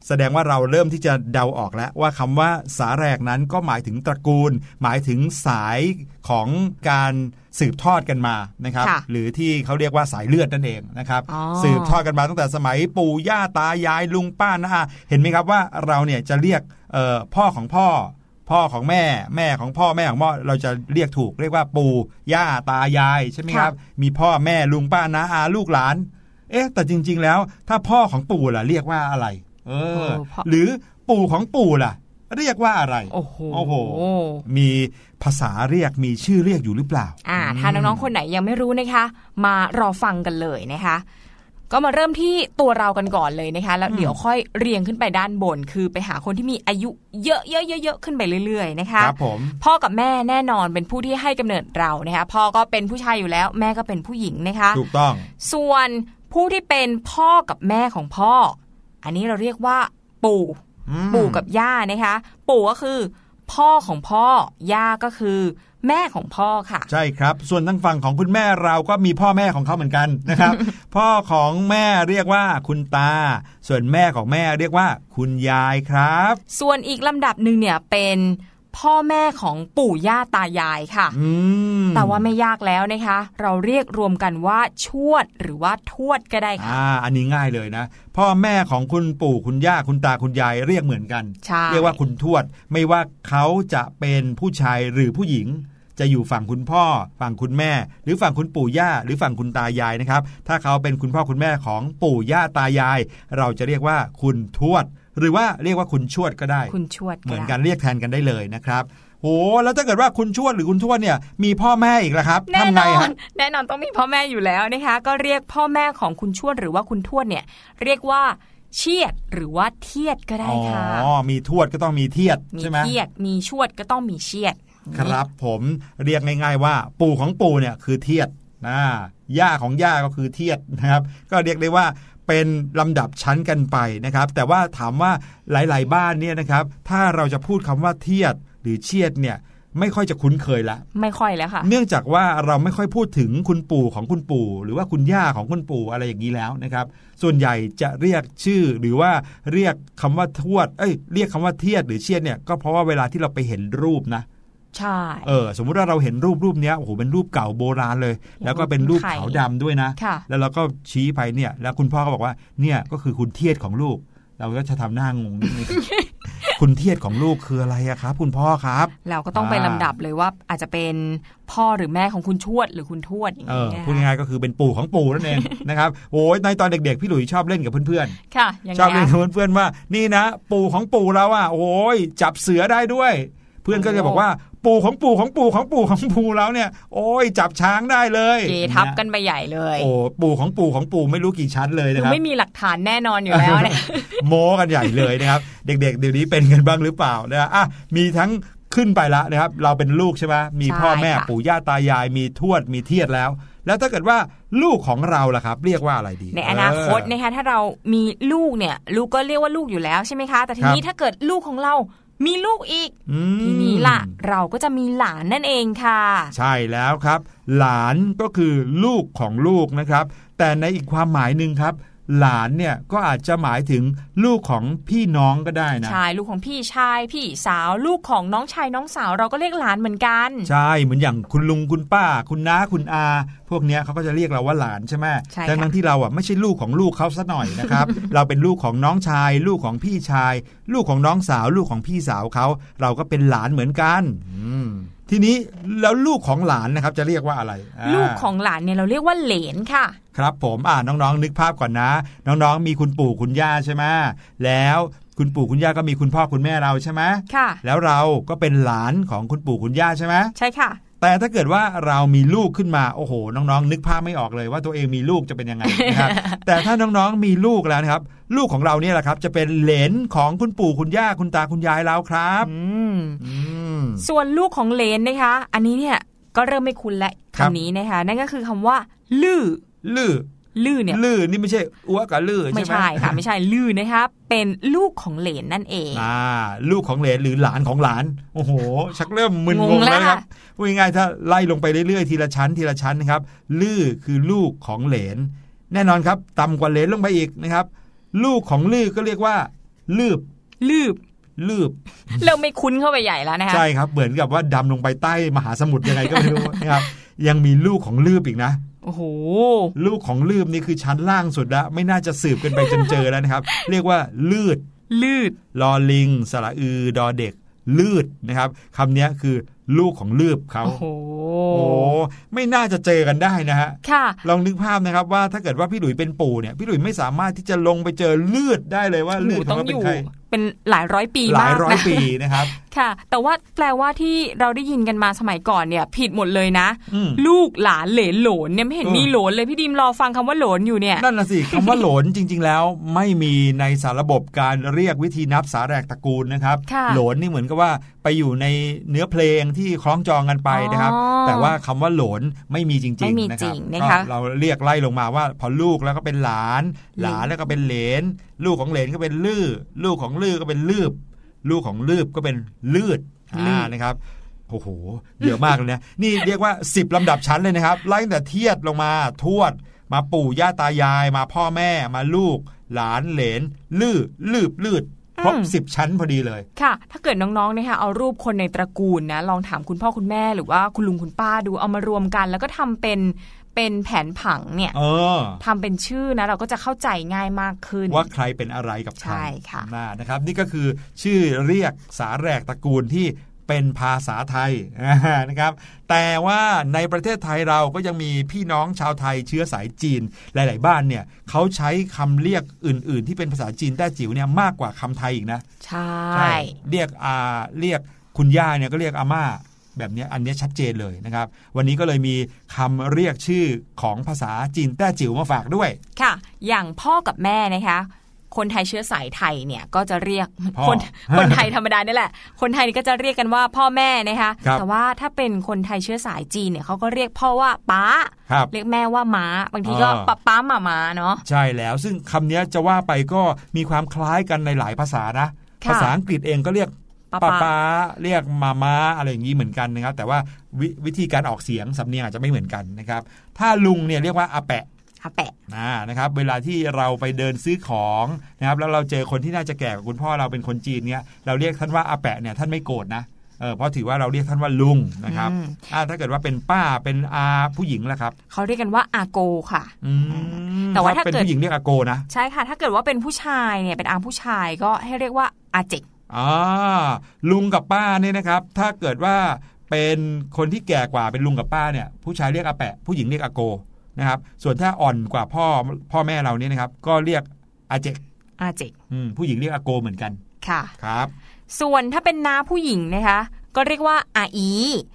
แสดงว่าเราเริ่มที่จะเดาออกแล้วว่าคำว่าสาแหรกนั้นก็หมายถึงตระกูลหมายถึงสายของการสืบทอดกันมานะครับหรือที่เขาเรียกว่าสายเลือดนั่นเองนะครับสืบทอดกันมาตั้งแต่สมัยปู่ย่าตายายลุงป้านะฮะเห็นไหมครับว่าเราเนี่ยจะเรียกพ่อของพ่อพ่อของแม่แม่ของพ่อแม่ของพ่อเราจะเรียกถูกเรียกว่าปู่ย่าตายายใช่ไหมครับมีพ่อแม่ลุงป้านะอาลูกหลานเอ๊ะแต่จริงๆแล้วถ้าพ่อของปู่ล่ะเรียกว่าอะไรเออหรือปู่ของปู่ล่ะเรียกว่าอะไรโอ้โหโอ้โหมีภาษาเรียกมีชื่อเรียกอยู่หรือเปล่าอ่าถ้าน้องๆคนไหนยังไม่รู้นะคะมารอฟังกันเลยนะคะก็มาเริ่มที่ตัวเรากันก่อนเลยนะคะแล้วเดี๋ยวค่อยเรียงขึ้นไปด้านบนคือไปหาคนที่มีอายุเยอะๆๆๆขึ้นไปเรื่อยๆนะคะครับผมพ่อกับแม่แน่นอนเป็นผู้ที่ให้กำเนิดเรานะคะพ่อก็เป็นผู้ชายอยู่แล้วแม่ก็เป็นผู้หญิงนะคะถูกต้องส่วนผู้ที่เป็นพ่อกับแม่ของพ่ออันนี้เราเรียกว่าปู่ปู่กับย่านะคะปู่ก็คือพ่อของพ่อย่าก็คือแม่ของพ่อค่ะใช่ครับส่วนทางฝั่งของคุณแม่เราก็มีพ่อแม่ของเขาเหมือนกันนะครับ พ่อของแม่เรียกว่าคุณตาส่วนแม่ของแม่เรียกว่าคุณยายครับส่วนอีกลำดับหนึ่งเนี่ยเป็นพ่อแม่ของปู่ย่าตายายค่ะแต่ว่าไม่ยากแล้วนะคะเราเรียกรวมกันว่าชวดหรือว่าทวดก็ได้ค่ะอ่าอันนี้ง่ายเลยนะพ่อแม่ของคุณปู่คุณย่าคุณตาคุณยายเรียกเหมือนกันเรียกว่าคุณทวดไม่ว่าเขาจะเป็นผู้ชายหรือผู้หญิงจะอยู่ฝั่งคุณพ่อฝั่งคุณแม่หรือฝั่งคุณปู่ย่าหรือฝั่งคุณตายายนะครับถ้าเขาเป็นคุณพ่อคุณแม่ของปู่ย่าตายายเราจะเรียกว่าคุณทวดหรือว่าเรียกว่าคุณชวดก็ได้คุณชวดเหมือนกันเรียกแทนกันได้เลยนะครับโอ้แล้วถ้าเกิดว่าคุณชวดหรือคุณทวดเนี่ยมีพ่อแม่อีกล่ะครับแน่นอนแน่นอนต้องมีพ่อแม่อยู่แล้วนะคะก็เรียกพ่อแม่ของคุณชวดหรือว่าคุณทวดเนี่ยเรียกว่าเชียดหรือว่าเทียดก็ได้ค่ะอ๋อมีทวดก็ต้องมีเทียดใช่ไหมมีเทียดมีชวดก็ต้องมีเชียดครับผมเรียกง่ายๆว่าปู่ของปู่เนี่ยคือเทียดนะย่าของย่าก็คือเทียดนะครับก็เรียกได้ว่าเป็นลำดับชั้นกันไปนะครับแต่ว่าถามว่าหลายๆบ้านเนี่ยนะครับถ้าเราจะพูดคำว่าเทียดหรือเชียดเนี่ยไม่ค่อยจะคุ้นเคยละไม่ค่อยแล้วค่ะเนื่องจากว่าเราไม่ค่อยพูดถึงคุณปู่ของคุณปู่หรือว่าคุณย่าของคุณปู่อะไรอย่างนี้แล้วนะครับส่วนใหญ่จะเรียกชื่อหรือว่าเรียกคำว่าทวดเอ้ยเรียกคำว่าเทียดหรือเชียดเนี่ยก็เพราะว่าเวลาที่เราไปเห็นรูปนะใช่เออสมมุติว่าเราเห็นรูปรูปเนี้ยโอ้โหเป็นรูปเก่าโบราณเลยแล้วก็เป็นรูปขาวดำด้วยนะแล้วเราก็ชี้ไปเนี่ยแล้วคุณพ่อก็บอกว่าเนี่ยก็คือคุณเทียดของลูกเราก็จะทำหน้างงนิดนึง คุณเทียดของลูกคืออะไรอะครับคุณพ่อครับเราก็ต้องไปลำดับเลยว่าอาจจะเป็นพ่อหรือแม่ของคุณชวดหรือคุณทวดอย่างเงี้ยพูดง่ายๆก็คือเป็นปู่ของปู่นั่นเอง นะครับโอ้ยในตอนเด็กๆพี่หลุยชอบเล่นกับเพื่อนๆค่ะชอบเล่นกับเพื่อนๆว่านี่นะปู่ของปู่เราอะโอ้ยจับเสือได้ด้วยเพื่อนก็จะบอกว่าปู่ของปู่ของปู่ของปู่ของปู่แล้วเนี่ยโอ้ยจับช้างได้เลยเกทับกันไปใหญ่เลยโอ้ปู่ของปู่ของปู่ไม่รู้กี่ชั้นเลยนะครับไม่มีหลักฐานแน่นอนอยู่แล้วเนี่ยโม้กันใหญ่เลยนะครับ เด็กๆ เ, เดี๋ยวนี้เป็นกันบ้างหรือเปล่านะอ่ะมีทั้งขึ้นไปละนะครับเราเป็นลูกใช่ไหมมีพ่อแม่ปู่ย่าตายายมีทวดมีเทียดแล้วแล้วถ้าเกิดว่าลูกของเราล่ะครับเรียกว่าอะไรดีในอนาคตนะคะถ้าเรามีลูกเนี่ยลูกก็เรียกว่าลูกอยู่แล้วใช่ไหมคะแต่ทีนี้ถ้าเกิดลูกของเรามีลูกอีกทีนี้ล่ะเราก็จะมีหลานนั่นเองค่ะใช่แล้วครับหลานก็คือลูกของลูกนะครับแต่ในอีกความหมายนึงครับหลานเนี่ยก็อาจจะหมายถึงลูกของพี่น้องก็ได้นะใช่ลูกของพี่ชายพี่สาวลูกของน้องชายน้องสาวเราก็เรียกหลานเหมือนกันใช่เหมือนอย่างคุณลุงคุณป้าคุณน้าคุณอาพวกเนี้ยเขาก็จะเรียกเราว่าหลานใช่ไหมแต่ทั้งที่เราอ่ะไม่ใช่ลูกของลูกเขาซะหน่อยนะครับ เราเป็นลูกของน้องชายลูกของพี่ชายลูกของน้องสาวลูกของพี่สาวเขาเราก็เป็นหลานเหมือนกัน ทีนี้แล้วลูกของหลานนะครับจะเรียกว่าอะไรลูกของหลานเนี่ยเราเรียกว่าเหลนค่ะครับผมอ่าน้องๆนึกภาพก่อนนะน้องๆมีคุณปู่คุณย่าใช่ไหมแล้วคุณปู่คุณย่าก็มีคุณพ่อคุณแม่เราใช่ไหมค่ะแล้วเราก็เป็นหลานของคุณปู่คุณย่าใช่ไหมใช่ค่ะแต่ถ้าเกิดว่าเรามีลูกขึ้นมาโอ้โหน้องๆนึกภาพไม่ออกเลยว่าตัวเองมีลูกจะเป็นยังไงนะครับ แต่ถ้าน้องๆมีลูกแล้วนะครับลูกของเราเนี่ยแหละครับจะเป็นเหลนของคุณปู่คุณย่าคุณตาคุณยายแล้วครับอืมอืมส่วนลูกของเหลนนะคะอันนี้เนี่ยก็เริ่มไม่คุ้นแล้วคำนี้นะคะนั่นก็คือคำว่าลื่อลื่อลื่อเนี่ยลื่อนี่ไม่ใช่อ้วกกับลื่อใช่ไหมไม่ใช่ค่ะไม่ใช่ลื่อนะคะเป็นลูกของเหลนนั่นเองอ่าลูกของเหลนหรือหลานของหลานโอ้โหชักเริ่มมึนงงแล้วครับพูดง่ายๆถ้าไล่ลงไปเรื่อยๆทีละชั้นทีละชั้นนะครับลื่อคือลูกของเหลนแน่นอนครับต่ำกว่าเหลนลงไปอีกนะครับลูกของลื่อก็เรียกว่าลืบลืบลืบเราไม่คุ้นเข้าไปใหญ่แล้วนะคะใช่ครับเหมือนกับว่าดำลงไปใต้มหาสมุทรยังไงก็ไม่รู้นะครับยังมีลูกของลืบอีกนะโอ้โหลูกของลืบนี่คือชั้นล่างสุดแล้วไม่น่าจะสืบกันไปจนเจอแล้วนะครับ เรียกว่าลืดลืดลอลิงสระอือดอเด็กลืดนะครับคำนี้คือลูกของลืบเขาโอ้โหไม่น่าจะเจอกันได้นะฮะค่ะลองนึกภาพนะครับว่าถ้าเกิดว่าพี่หลุยเป็นปู่เนี่ยพี่หลุยไม่สามารถที่จะลงไปเจอลืดได้เลยว่าลืดของเราเป็นใครเป็นหลายร้อยปีมากหลายร้อยปีนะครับค่ะแต่ว่าแปลว่าที่เราได้ยินกันมาสมัยก่อนเนี่ยผิดหมดเลยนะลูกหลานเหลนโหลนเนี่ยไม่เห็นมีโหลนเลยพี่ดิมรอฟังคำว่าโหลนอยู่เนี่ยนั่นน่ะสิคำว่าโหลนจริงๆแล้วไม่มีในสารระบบการเรียกวิธีนับสาแหรกตระกูลนะครับโหลนนี่เหมือนกับว่าไปอยู่ในเนื้อเพลงที่คล้องจองกันไปนะครับแต่ว่าคำว่าโหลนไม่มีจริงๆนะครับก็เราเรียกไล่ลงมาว่าพอลูกแล้วก็เป็นหลานหลานแล้วก็เป็นเหลนลูกของเหลนก็เป็นลื่อลูกของลื่อก็เป็นลืบลูกของลืบก็เป็นลืดอ่านะครับโอ้โหเยอะมากเลยนะนี่เรียกว่าสิบลำดับชั้นเลยนะครับไล่ตั้งแต่เทียดลงมาทวดมาปู่ย่าตายายมาพ่อแม่มาลูกหลานเหลนลื่อลืบลืดครบสิบชั้นพอดีเลยค่ะถ้าเกิดน้องๆนะคะเอารูปคนในตระกูลนะลองถามคุณพ่อคุณแม่หรือว่าคุณลุงคุณป้าดูเอามารวมกันแล้วก็ทำเป็นเป็นแผนผังเนี่ยเออทำเป็นชื่อนะเราก็จะเข้าใจง่ายมากขึ้นว่าใครเป็นอะไรกับใครใช่ค่ะนะครับนี่ก็คือชื่อเรียกสาแหรกตระกูลที่เป็นภาษาไทยนะครับแต่ว่าในประเทศไทยเราก็ยังมีพี่น้องชาวไทยเชื้อสายจีนหลายๆบ้านเนี่ยเขาใช้คำเรียกอื่นๆที่เป็นภาษาจีนแต้จิ๋วเนี่ยมากกว่าคำไทยอีกนะใช่เรียกอาเรียกคุณย่าเนี่ยก็เรียกอาม่าแบบนี้อันนี้ชัดเจนเลยนะครับวันนี้ก็เลยมีคำเรียกชื่อของภาษาจีนแต้จิ๋วมาฝากด้วยค่ะอย่างพ่อกับแม่นะคะคนไทยเชื้อสายไทยเนี่ยก็จะเรียกคนคนไทยธรรมดานี่แหละคนไทยนี่ก็จะเรียกกันว่าพ่อแม่นะคะแต่ว่าถ้าเป็นคนไทยเชื้อสายจีนเนี่ยเขาก็เรียกพ่อว่าป๊าเรียกแม่ว่าม้าบางทีก็ป๊าป๊าหม่าม้าเนาะใช่แล้วซึ่งคำนี้จะว่าไปก็มีความคล้ายกันในหลายภาษานะภาษาอังกฤษเองก็เรียกป้าป้าเรียกมาม่าอะไรอย่างนี้เหมือนกันนะครับแต่ว่า ว, วิธีการออกเสียงสำเนียงอาจจะไม่เหมือนกันนะครับถ้าลุงเนี่ยเรียกว่าอาแปะอาแปะนะนะครับเวลาที่เราไปเดินซื้อของนะครับแล้วเราเจอคนที่น่าจะแก่กว่าคุณพ่อเราเป็นคนจีนเนี่ยเราเรียกท่านว่าอาแปะเนี่ยท่านไม่โกรธนะเออเพราะถือว่าเราเรียกท่านว่าลุงนะครับถ้าเกิดว่าเป็นป้าเป็นอาผู้หญิงล่ะครับเขาเรียกกันว่าอาโกค่ะแต่ว่าถ้าเป็นผู้หญิงเรียกอาโกนะใช่ค่ะถ้าเกิดว่าเป็นผู้ชายเนี่ยเป็นอาผู้ชายก็ให้เรียกว่าอาเจกอ่าลุงกับป้าเนี่ยนะครับถ้าเกิดว่าเป็นคนที่แก่กว่าเป็นลุงกับป้าเนี่ยผู้ชายเรียกอาแปะผู้หญิงเรียกอาโกนะครับส่วนถ้าอ่อนกว่าพ่อพ่อแม่เราเนี่ยนะครับก็เรียกอาเจกอาเจกอืมผู้หญิงเรียกอาโกเหมือนกันค่ะครับส่วนถ้าเป็นน้าผู้หญิงนะคะก็เรียกว่าอาอี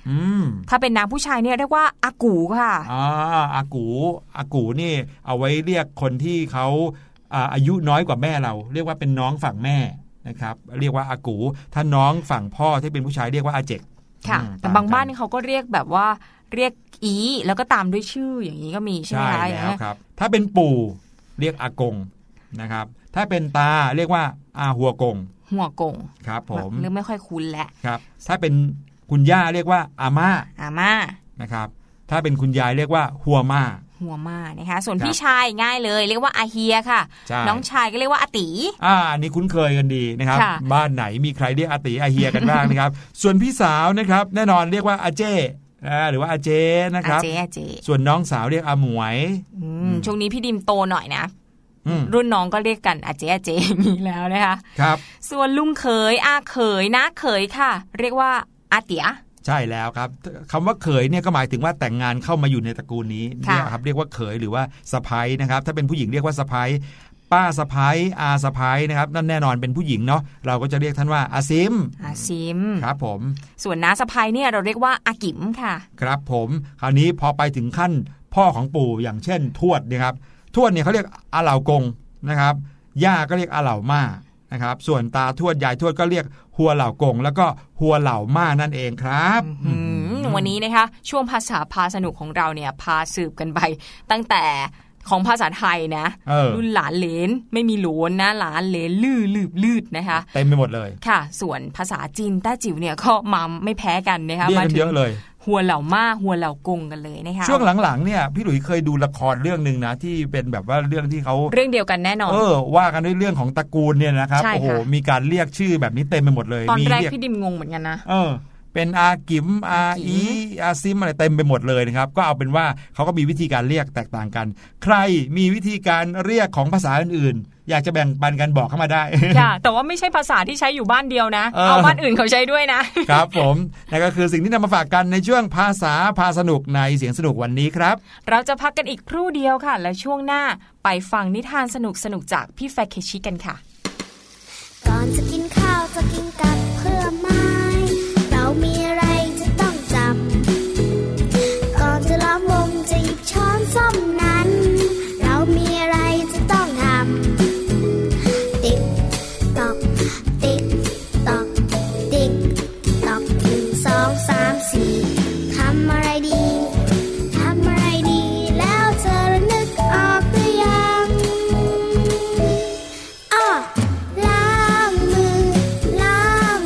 อืมถ้าเป็นน้าผู้ชายเนี่ยเรียกว่าอากูค่ะอ่าอากูอากูนี่เอาไว้เรียกคนที่เขาอ่าอายุน้อยกว่าแม่เราเรียกว่าเป็นน้องฝั่งแม่นะครับเรียกว่าอากูถ้าน้องฝั่งพ่อที่เป็นผู้ชายเรียกว่าอาเจกค่ะแต่บางบ้านนี่เขาก็เรียกแบบว่าเรียกอีแล้วก็ตามด้วยชื่ออย่างนี้ก็มีใช่ไหมคะใช่แล้วครับถ้าเป็นปู่เรียกอากงนะครับถ้าเป็นตาเรียกว่าอาหัวกงหัวกงครับผมนึกไม่ค่อยคุ้นแหละครับถ้าเป็นคุณย่าเรียกว่าอาม่าอาม่านะครับถ้าเป็นคุณยายเรียกว่าหัวม่าหัวมานะคะส่วนพี่ชายง่ายเลยเรียกว่าอาเฮียค่ะน้องชายก็เรียกว่าอาตีอ่านี่คุ้นเคยกันดีนะครับบ้านไหนมีใครเรียกอาตีอาเฮียกันบ้างนะครับส่วนพี่สาวนะครับแน่นอนเรียกว่าอาเจ้หรือว่าอาเจนะครับอาเจอาเจส่วนน้องสาวเรียกอาหมวยช่วงนี้พี่ดิมโตหน่อยนะรุ่นน้องก็เรียกกันอาเจอาเจมีแล้วนะคะครับส่วนลุงเขยอาเขยน้าเขยค่ะเรียกว่าอาเตีย ใช่แล้วครับคำว่าเขยเนี่ยก็หมายถึงว่าแต่งงานเข้ามาอยู่ในตระกูลนี้เนี่ยครับเรียกว่าเขยหรือว่าสะใภ้นะครับถ้าเป็นผู้หญิงเรียกว่าสะใภ้ป้าสะใภ้อาสะใภ้นะครับนั่นแน่นอนเป็นผู้หญิงเนาะเราก็จะเรียกท่านว่าอาซิมอาซิมครับผมส่วนน้าสะใภ้เนี่ยเราเรียกว่าอากิ๋มค่ะครับผมคราวนี้พอไปถึงขั้นพ่อของปู่อย่างเช่นทวดเนี่ยครับทวดเนี่ยเขาเรียกอาเหล่ากงนะครับย่าก็เรียกอาเหล่าม่านะครับส่วนตาทวดยายทวดก็เรียกหัวเหล่ากงแล้วก็หัวเหล่าม่านั่นเองครับวันนี้นะคะช่วงภาษาพาสนุกของเราเนี่ยพาสืบกันไปตั้งแต่ของภาษาไทยนะรุ่นหลานเหลนไม่มีหลวนนะหลานเหลนลือลืบลืดนะคะเต็มไปหมดเลยค่ะส่วนภาษาจีนแต้จิ๋วเนี่ยก็มาไม่แพ้กันนะคะมาถึงเยอะเลยหัวเหล่าม่าหัวเหล่ากงกันเลยนะคะช่วงหลังๆเนี่ยพี่หลุยเคยดูละครเรื่องนึงนะที่เป็นแบบว่าเรื่องที่เขาเรื่องเดียวกันแน่นอนเออว่ากันด้วยเรื่องของตระกูลเนี่ยนะครับโอ้โหมีการเรียกชื่อแบบนี้เต็มไปหมดเลยตอนแรกพี่ดิมงงเหมือนกันนะเออเป็นอากิ๋มอาอีอาซิมอะไรเต็มไปหมดเลยนะครับก็เอาเป็นว่าเขาก็มีวิธีการเรียกแตกต่างกันใครมีวิธีการเรียกของภาษาอื่นๆอยากจะแบ่งปันกันบอกเข้ามาได้ค่ะแต่ว่าไม่ใช่ภาษาที่ใช้อยู่บ้านเดียวนะเออเอาบ้านอื่นเขาใช้ด้วยนะครับผมนั่นก็คือสิ่งที่นำมาฝากกันในช่วงภาษาพาสนุกในเสียงสนุกวันนี้ครับเราจะพักกันอีกครู่เดียวค่ะและช่วงหน้าไปฟังนิทานสนุกๆจากพี่แฟคเคชิกันค่ะก่อนจะกินข้าวจะกินกับเพื่อนมามีอะไรจะต้องจำก่อนจะล้อมวงจะหยิบช้อนส้อมนั้นเรามีอะไรจะต้องทำติ๊กตอกติ๊กตอกติ๊กตอกหนึ่งสองสามสี่ทำอะไรดีทำอะไรดีแล้วเธอระนึกออกหรือยังอ้อล้างมือล้าง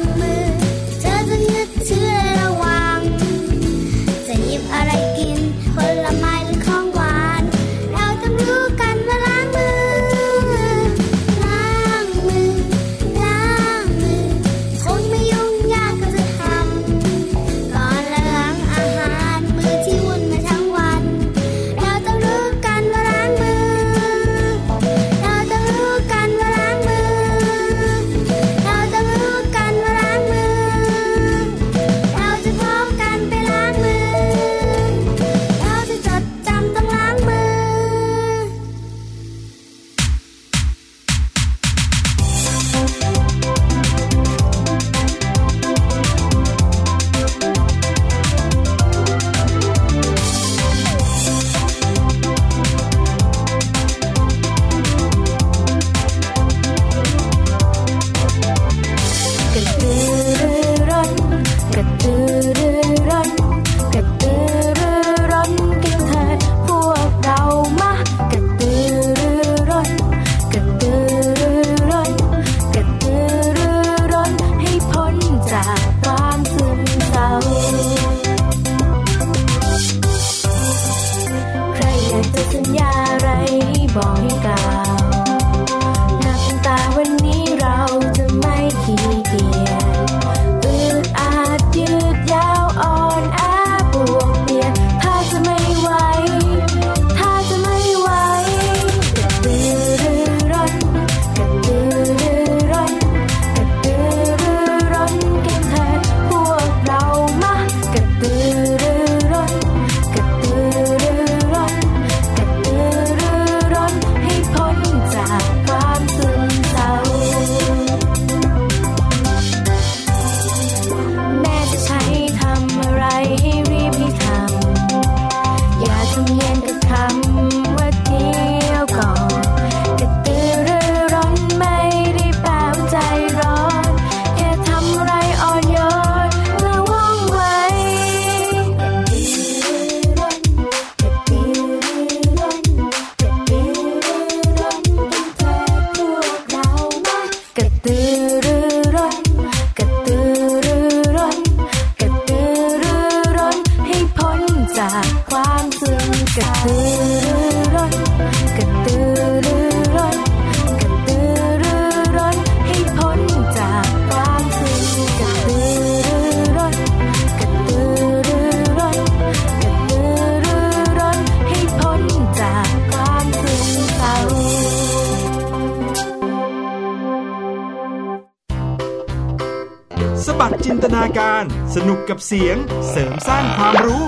ตนาการสนุกกับเสียงเสริมสร้างความรู้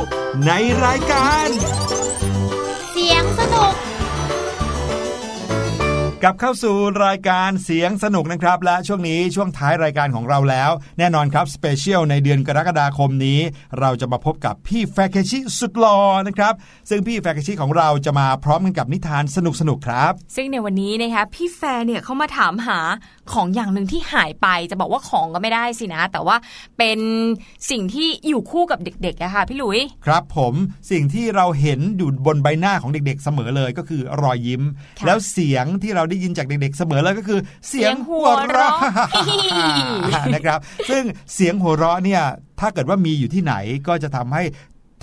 ในรายการเสียงสนุกกลับเข้าสู่รายการเสียงสนุกนะครับและช่วงนี้ช่วงท้ายรายการของเราแล้วแน่นอนครับสเปเชียลในเดือนกรกฎาคมนี้เราจะมาพบกับพี่แฟคเคชิสุดหล่อนะครับซึ่งพี่แฟคเคชิของเราจะมาพร้อมกันกับนิทานสนุกๆครับซึ่งในวันนี้นะคะพี่แฟเนี่ยเขามาถามหาของอย่างหนึ่งที่หายไปจะบอกว่าของก็ไม่ได้สินะแต่ว่าเป็นสิ่งที่อยู่คู่กับเด็กๆอะค่ะพี่หลุยครับผมสิ่งที่เราเห็นอยู่บนใบหน้าของเด็กๆเสมอเลยก็คือรอยยิ้มแล้วเสียงที่เราได้ยินจากเด็กๆเสมอเลยก็คือเสียงหัวเราะนะครับซึ่งเสียงหัวเราะเนี่ยถ้าเกิดว่ามีอยู่ที่ไหนก็จะทำให้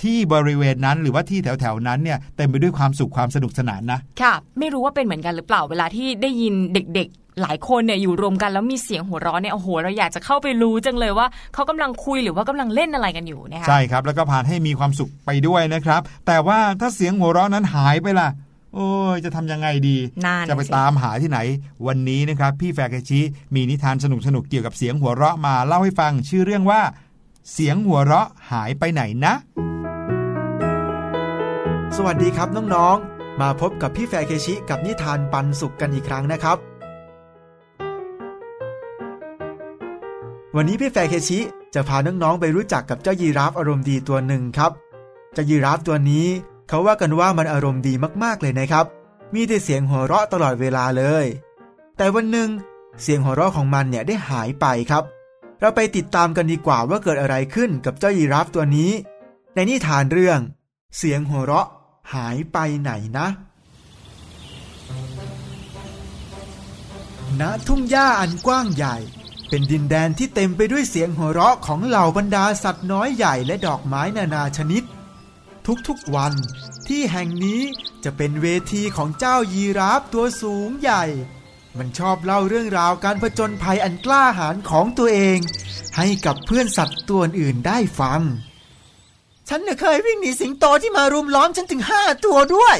ที่บริเวณนั้นหรือว่าที่แถวๆนั้นเนี่ยเต็มไปด้วยความสุขความสนุกสนานนะค่ะไม่รู้ว่าเป็นเหมือนกันหรือเปล่าเวลาที่ได้ยินเด็กๆหลายคนเนี่ยอยู่รวมกันแล้วมีเสียงหัวเราะเนี่ยโอ้โหเราอยากจะเข้าไปรู้จังเลยว่าเขากำลังคุยหรือว่ากำลังเล่นอะไรกันอยู่นะคะใช่ครับแล้วก็พาให้มีความสุขไปด้วยนะครับแต่ว่าถ้าเสียงหัวเราะนั้นหายไปล่ะโอ้ยจะทำยังไงดีจะไปตามหาที่ไหนวันนี้นะครับพี่แฟคเคชิมีนิทานสนุกๆเกี่ยวกับเสียงหัวเราะมาเล่าให้ฟังชื่อเรื่องว่าเสียงหัวเราะหายไปไหนนะสวัสดีครับน้องๆมาพบกับพี่แฟคเคชิกับนิทานปันสุขกันอีกครั้งนะครับวันนี้พี่แฟคเคชิจะพาน้องๆไปรู้จักกับเจ้ายีราฟอารมณ์ดีตัวหนึ่งครับเจ้ายีราฟตัวนี้เขาว่ากันว่ามันอารมณ์ดีมากๆเลยนะครับมีแต่เสียงหัวเราะตลอดเวลาเลยแต่วันหนึ่งเสียงหัวเราะของมันเนี่ยได้หายไปครับเราไปติดตามกันดีกว่าว่าเกิดอะไรขึ้นกับเจ้ายีราฟตัวนี้ในนิทานเรื่องเสียงหัวเราะหายไปไหนนะณทุ่งหญ้าอันกว้างใหญ่เป็นดินแดนที่เต็มไปด้วยเสียงหัวเราะของเหล่าบรรดาสัตว์น้อยใหญ่และดอกไม้นานาชนิดทุกๆวันที่แห่งนี้จะเป็นเวทีของเจ้ายีราฟตัวสูงใหญ่มันชอบเล่าเรื่องราวการผจญภัยอันกล้าหาญของตัวเองให้กับเพื่อนสัตว์ตัวอื่นได้ฟังฉันน่ะเคยวิ่งหนีสิงโตที่มารุมล้อมฉันถึงห้าตัวด้วย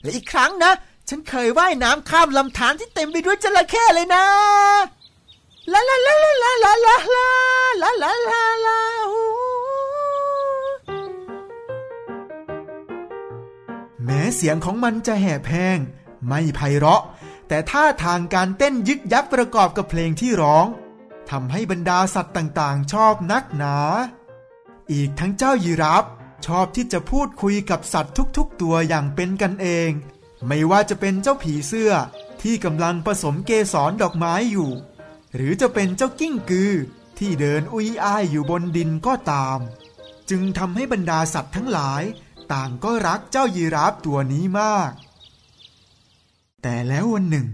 และอีกครั้งนะฉันเคยว่ายน้ำข้ามลำธารที่เต็มไปด้วยจระเข้เลยนะลาลาลาลาลาลาลาลาลาลาลาแม้เสียงของมันจะแหบแห้งไม่ไพเราะแต่ท่าทางการเต้นยึกยักประกอบกับเพลงที่ร้องทำให้บรรดาสัตว์ต่างๆชอบนักหนาอีกทั้งเจ้ายีราฟชอบที่จะพูดคุยกับสัตว์ทุกๆตัวอย่างเป็นกันเองไม่ว่าจะเป็นเจ้าผีเสื้อที่กำลังผสมเกสรดอกไม้อยู่หรือจะเป็นเจ้ากิ้งกือที่เดินอุ้ยอ้ายอยู่บนดินก็ตามจึงทำให้บรรดาสัตว์ทั้งหลายต่างก็รักเจ้ายีราฟตัวนี้มากแต่แล้ววันหนึ่ง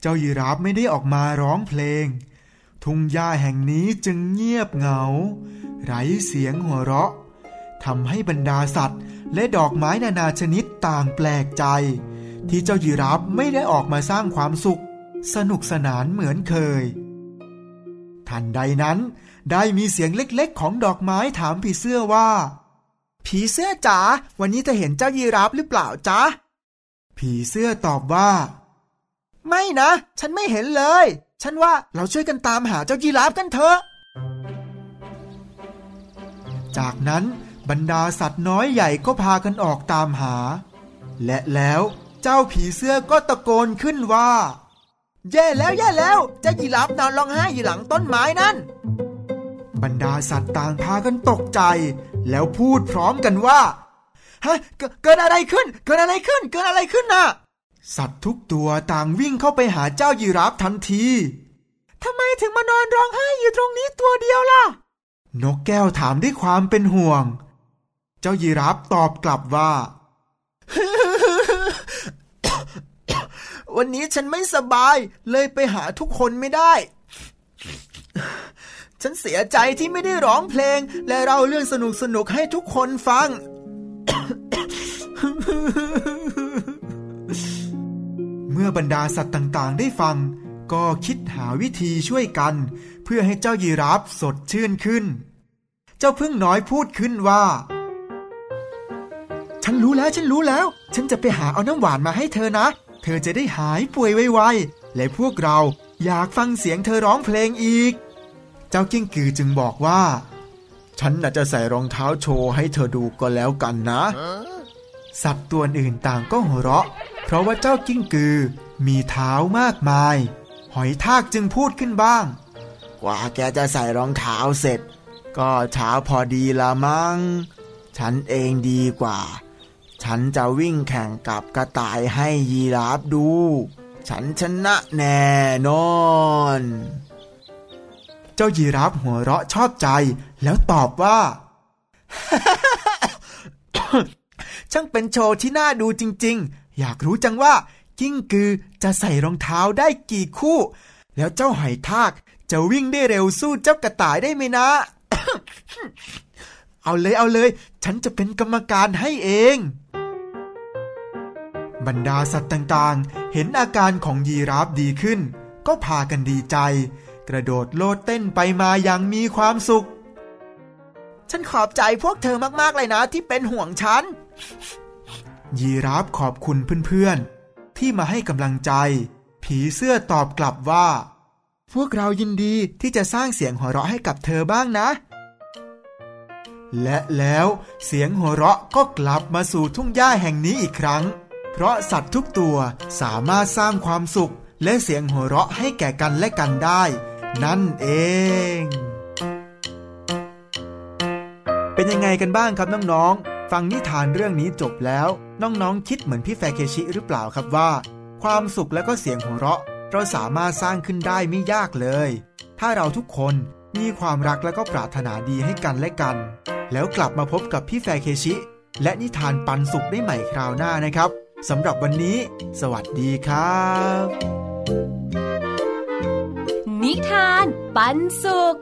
เจ้ายีราฟไม่ได้ออกมาร้องเพลงทุ่งหญ้าแห่งนี้จึงเงียบเหงาไร้เสียงหัวเราะทำให้บรรดาสัตว์และดอกไม้นานาชนิดต่างแปลกใจที่เจ้ายีราฟไม่ได้ออกมาสร้างความสุขสนุกสนานเหมือนเคยทันใดนั้นได้มีเสียงเล็กๆของดอกไม้ถามผีเสื้อว่าผีเสื้อจ๋าวันนี้เธอเห็นเจ้ายีราฟหรือเปล่าจ๊ะผีเสื้อตอบว่าไม่นะฉันไม่เห็นเลยฉันว่าเราช่วยกันตามหาเจ้ายีราฟกันเถอะจากนั้นบรรดาสัตว์น้อยใหญ่ก็พากันออกตามหาและแล้วเจ้าผีเสื้อก็ตะโกนขึ้นว่าแย่แล้วแย่แล้วเจ้ายีราฟนอนร้องไห้อยู่หลังต้นไม้นั่นบรรดาสัตว์ต่างพากันตกใจแล้วพูดพร้อมกันว่าฮะเกิดอะไรขึ้นเกิดอะไรขึ้นเกิดอะไรขึ้นน่ะสัตว์ทุกตัวต่างวิ่งเข้าไปหาเจ้ายีราฟทันทีทำไมถึงมานอนร้องไห้อยู่ตรงนี้ตัวเดียวล่ะนกแก้วถามด้วยความเป็นห่วงเจ้ายีราฟตอบกลับว่า วันนี้ฉันไม่สบายเลยไปหาทุกคนไม่ได้ฉันเสียใจที่ไม่ได้ร้องเพลงและเล่าเรื่องสนุกสนุกให้ทุกคนฟัง เมื่อบรรดาสัตว์ต่างๆได้ฟังก็คิดหาวิธีช่วยกันเพื่อให้เจ้ายีราฟสดชื่นขึ้นเจ้าผึ้งน้อยพูดขึ้นว่าฉันรู้แล้วฉันรู้แล้วฉันจะไปหาเอาน้ำหวานมาให้เธอนะเธอจะได้หายป่วยไวๆและพวกเราอยากฟังเสียงเธอร้องเพลงอีก เจ้ากิ้งกือจึงบอกว่าฉันน่ะจะใส่รองเท้าโชว์ให้เธอดูก็แล้วกันนะสัตว์ตัวอื่นต่างก็หัวเราะเพราะว่าเจ้ากิ้งกือมีเท้ามากมายหอยทากจึงพูดขึ้นบ้างกว่าแกจะใส่รองเท้าเสร็จก็เช้าพอดีละมั้งฉันเองดีกว่าฉันจะวิ่งแข่งกับกระต่ายให้ยีราฟดูฉันชนะแน่นอนเจ้ายีราฟหัวเราะชอบใจแล้วตอบว่า ช่างเป็นโชว์ที่น่าดูจริงๆอยากรู้จังว่ากิ้งกือจะใส่รองเท้าได้กี่คู่แล้วเจ้าหอยทากจะวิ่งได้เร็วสู้เจ้ากระต่ายได้ไหมนะ เอาเลยเอาเลยฉันจะเป็นกรรมการให้เองบรรดาสัตว์ต่างๆเห็นอาการของยีราฟดีขึ้นก็พากันดีใจกระโดดโลดเต้นไปมาอย่างมีความสุขฉันขอบใจพวกเธอมากๆเลยนะที่เป็นห่วงฉันยีราฟขอบคุณเพื่อนๆที่มาให้กำลังใจผีเสื้อตอบกลับว่าพวกเรายินดีที่จะสร้างเสียงหัวเราะให้กับเธอบ้างนะและแล้วเสียงหัวเราะก็กลับมาสู่ทุ่งหญ้าแห่งนี้อีกครั้งเพราะสัตว์ทุกตัวสามารถสร้างความสุขและเสียงหัวเราะให้แก่กันและกันได้นั่นเองเป็นยังไงกันบ้างครับน้องๆฟังนิทานเรื่องนี้จบแล้วน้องๆคิดเหมือนพี่แฟเคชิหรือเปล่าครับว่าความสุขและก็เสียงหัวเราะเราสามารถสร้างขึ้นได้ไม่ยากเลยถ้าเราทุกคนมีความรักและก็ปรารถนาดีให้กันและกันแล้วกลับมาพบกับพี่แฟเคชิและนิทานปันสุขได้ใหม่คราวหน้านะครับสำหรับวันนี้สวัสดีครับนิทานปันสุข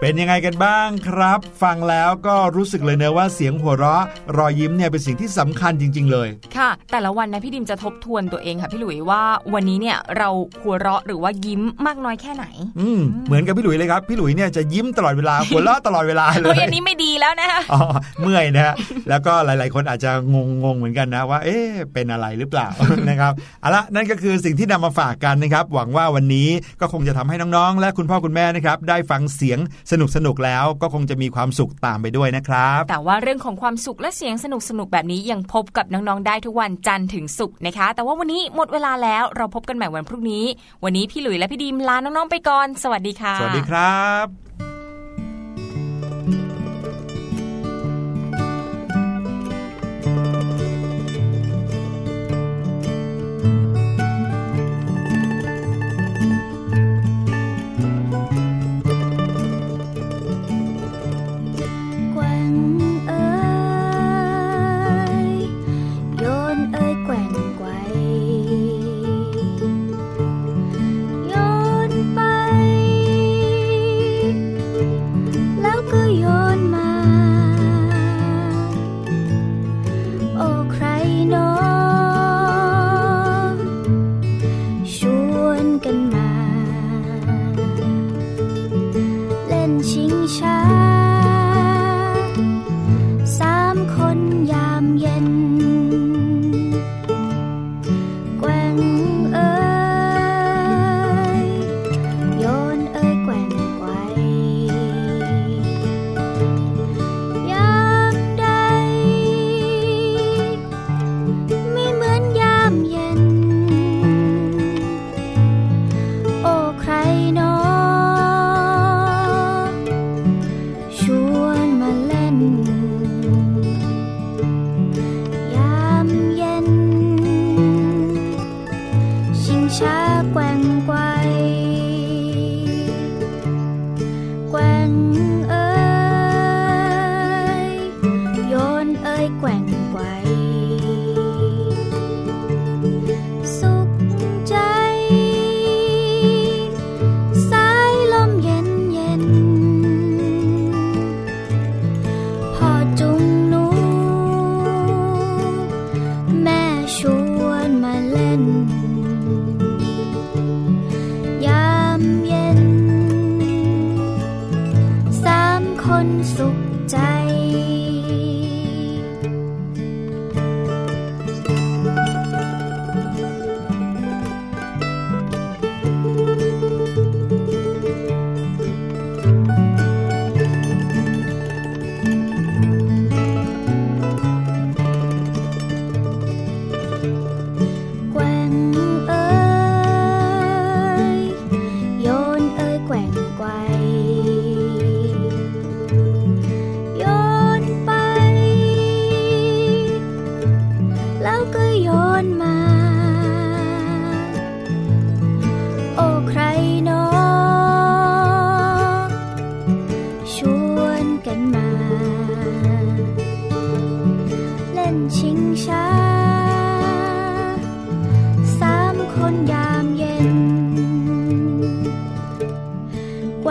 เป็นยังไงกันบ้างครับฟังแล้วก็รู้สึกเลยเนอะว่าเสียงหัวเราะรอยยิ้มเนี่ยเป็นสิ่งที่สำคัญจริงๆเลยค่ะแต่ละวันนะพี่ดิมจะทบทวนตัวเองค่ะพี่หลุยว่าวันนี้เนี่ยเราหัวเราะหรือว่ายิ้มมากน้อยแค่ไหนอืมเหมือนกับพี่หลุยเลยครับพี่หลุยเนี่ยจะยิ้มตลอดเวลาหัวเราะตลอดเวลาเลยอันนี้ไม่ดีแล้วนะอ๋อเมื่อยนะแล้วก็หลายๆคนอาจจะงงๆเหมือนกันนะว่าเอ๊ะเป็นอะไรหรือเปล่านะครับเอาละนั่นก็คือสิ่งที่นำมาฝากกันนะครับหวังว่าวันนี้ก็คงจะทำให้น้องๆและคุณพ่อคุณแม่นะครับได้ฟังเสียงสนุกสนุกแล้วก็คงจะมีความสุขตามไปด้วยนะครับแต่ว่าเรื่องของความสุขและเสียงสนุกสนุกแบบนี้ยังพบกับน้องๆได้ทุกวันจันทร์ถึงศุกร์นะคะแต่ว่าวันนี้หมดเวลาแล้วเราพบกันใหม่วันพรุ่งนี้วันนี้พี่หลุยและพี่ดีมลาน้องๆไปก่อนสวัสดีค่ะสวัสดีครับ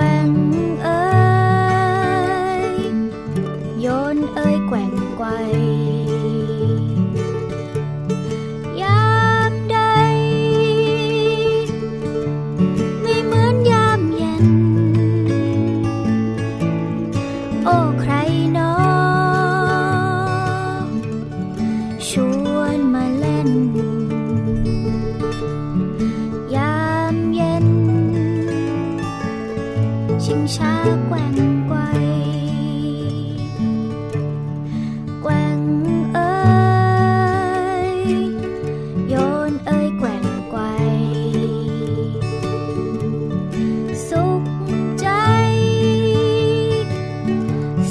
ว่งเอ้ยโยนเอ้ยแกว่งไกวอยากได้ไม่เหมือนยามเย็นโอ้ใครหนอชวนมาเล่นยามเย็นชิงช้าแกว่งไกวแกว่งเอ้ยโยนเอ้ยแกว่งไกวสุขใจ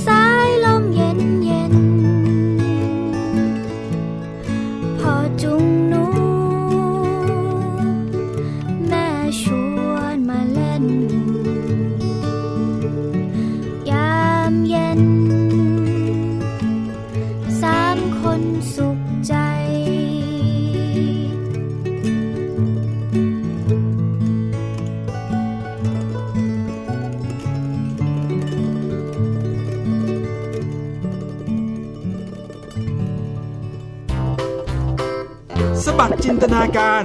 สายลมเย็นเย็นพอจุงหนูแม่ชวนมาเล่นยามเย็นสามคนสุขใจสบัดจินตนาการ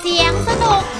เสียงสนุก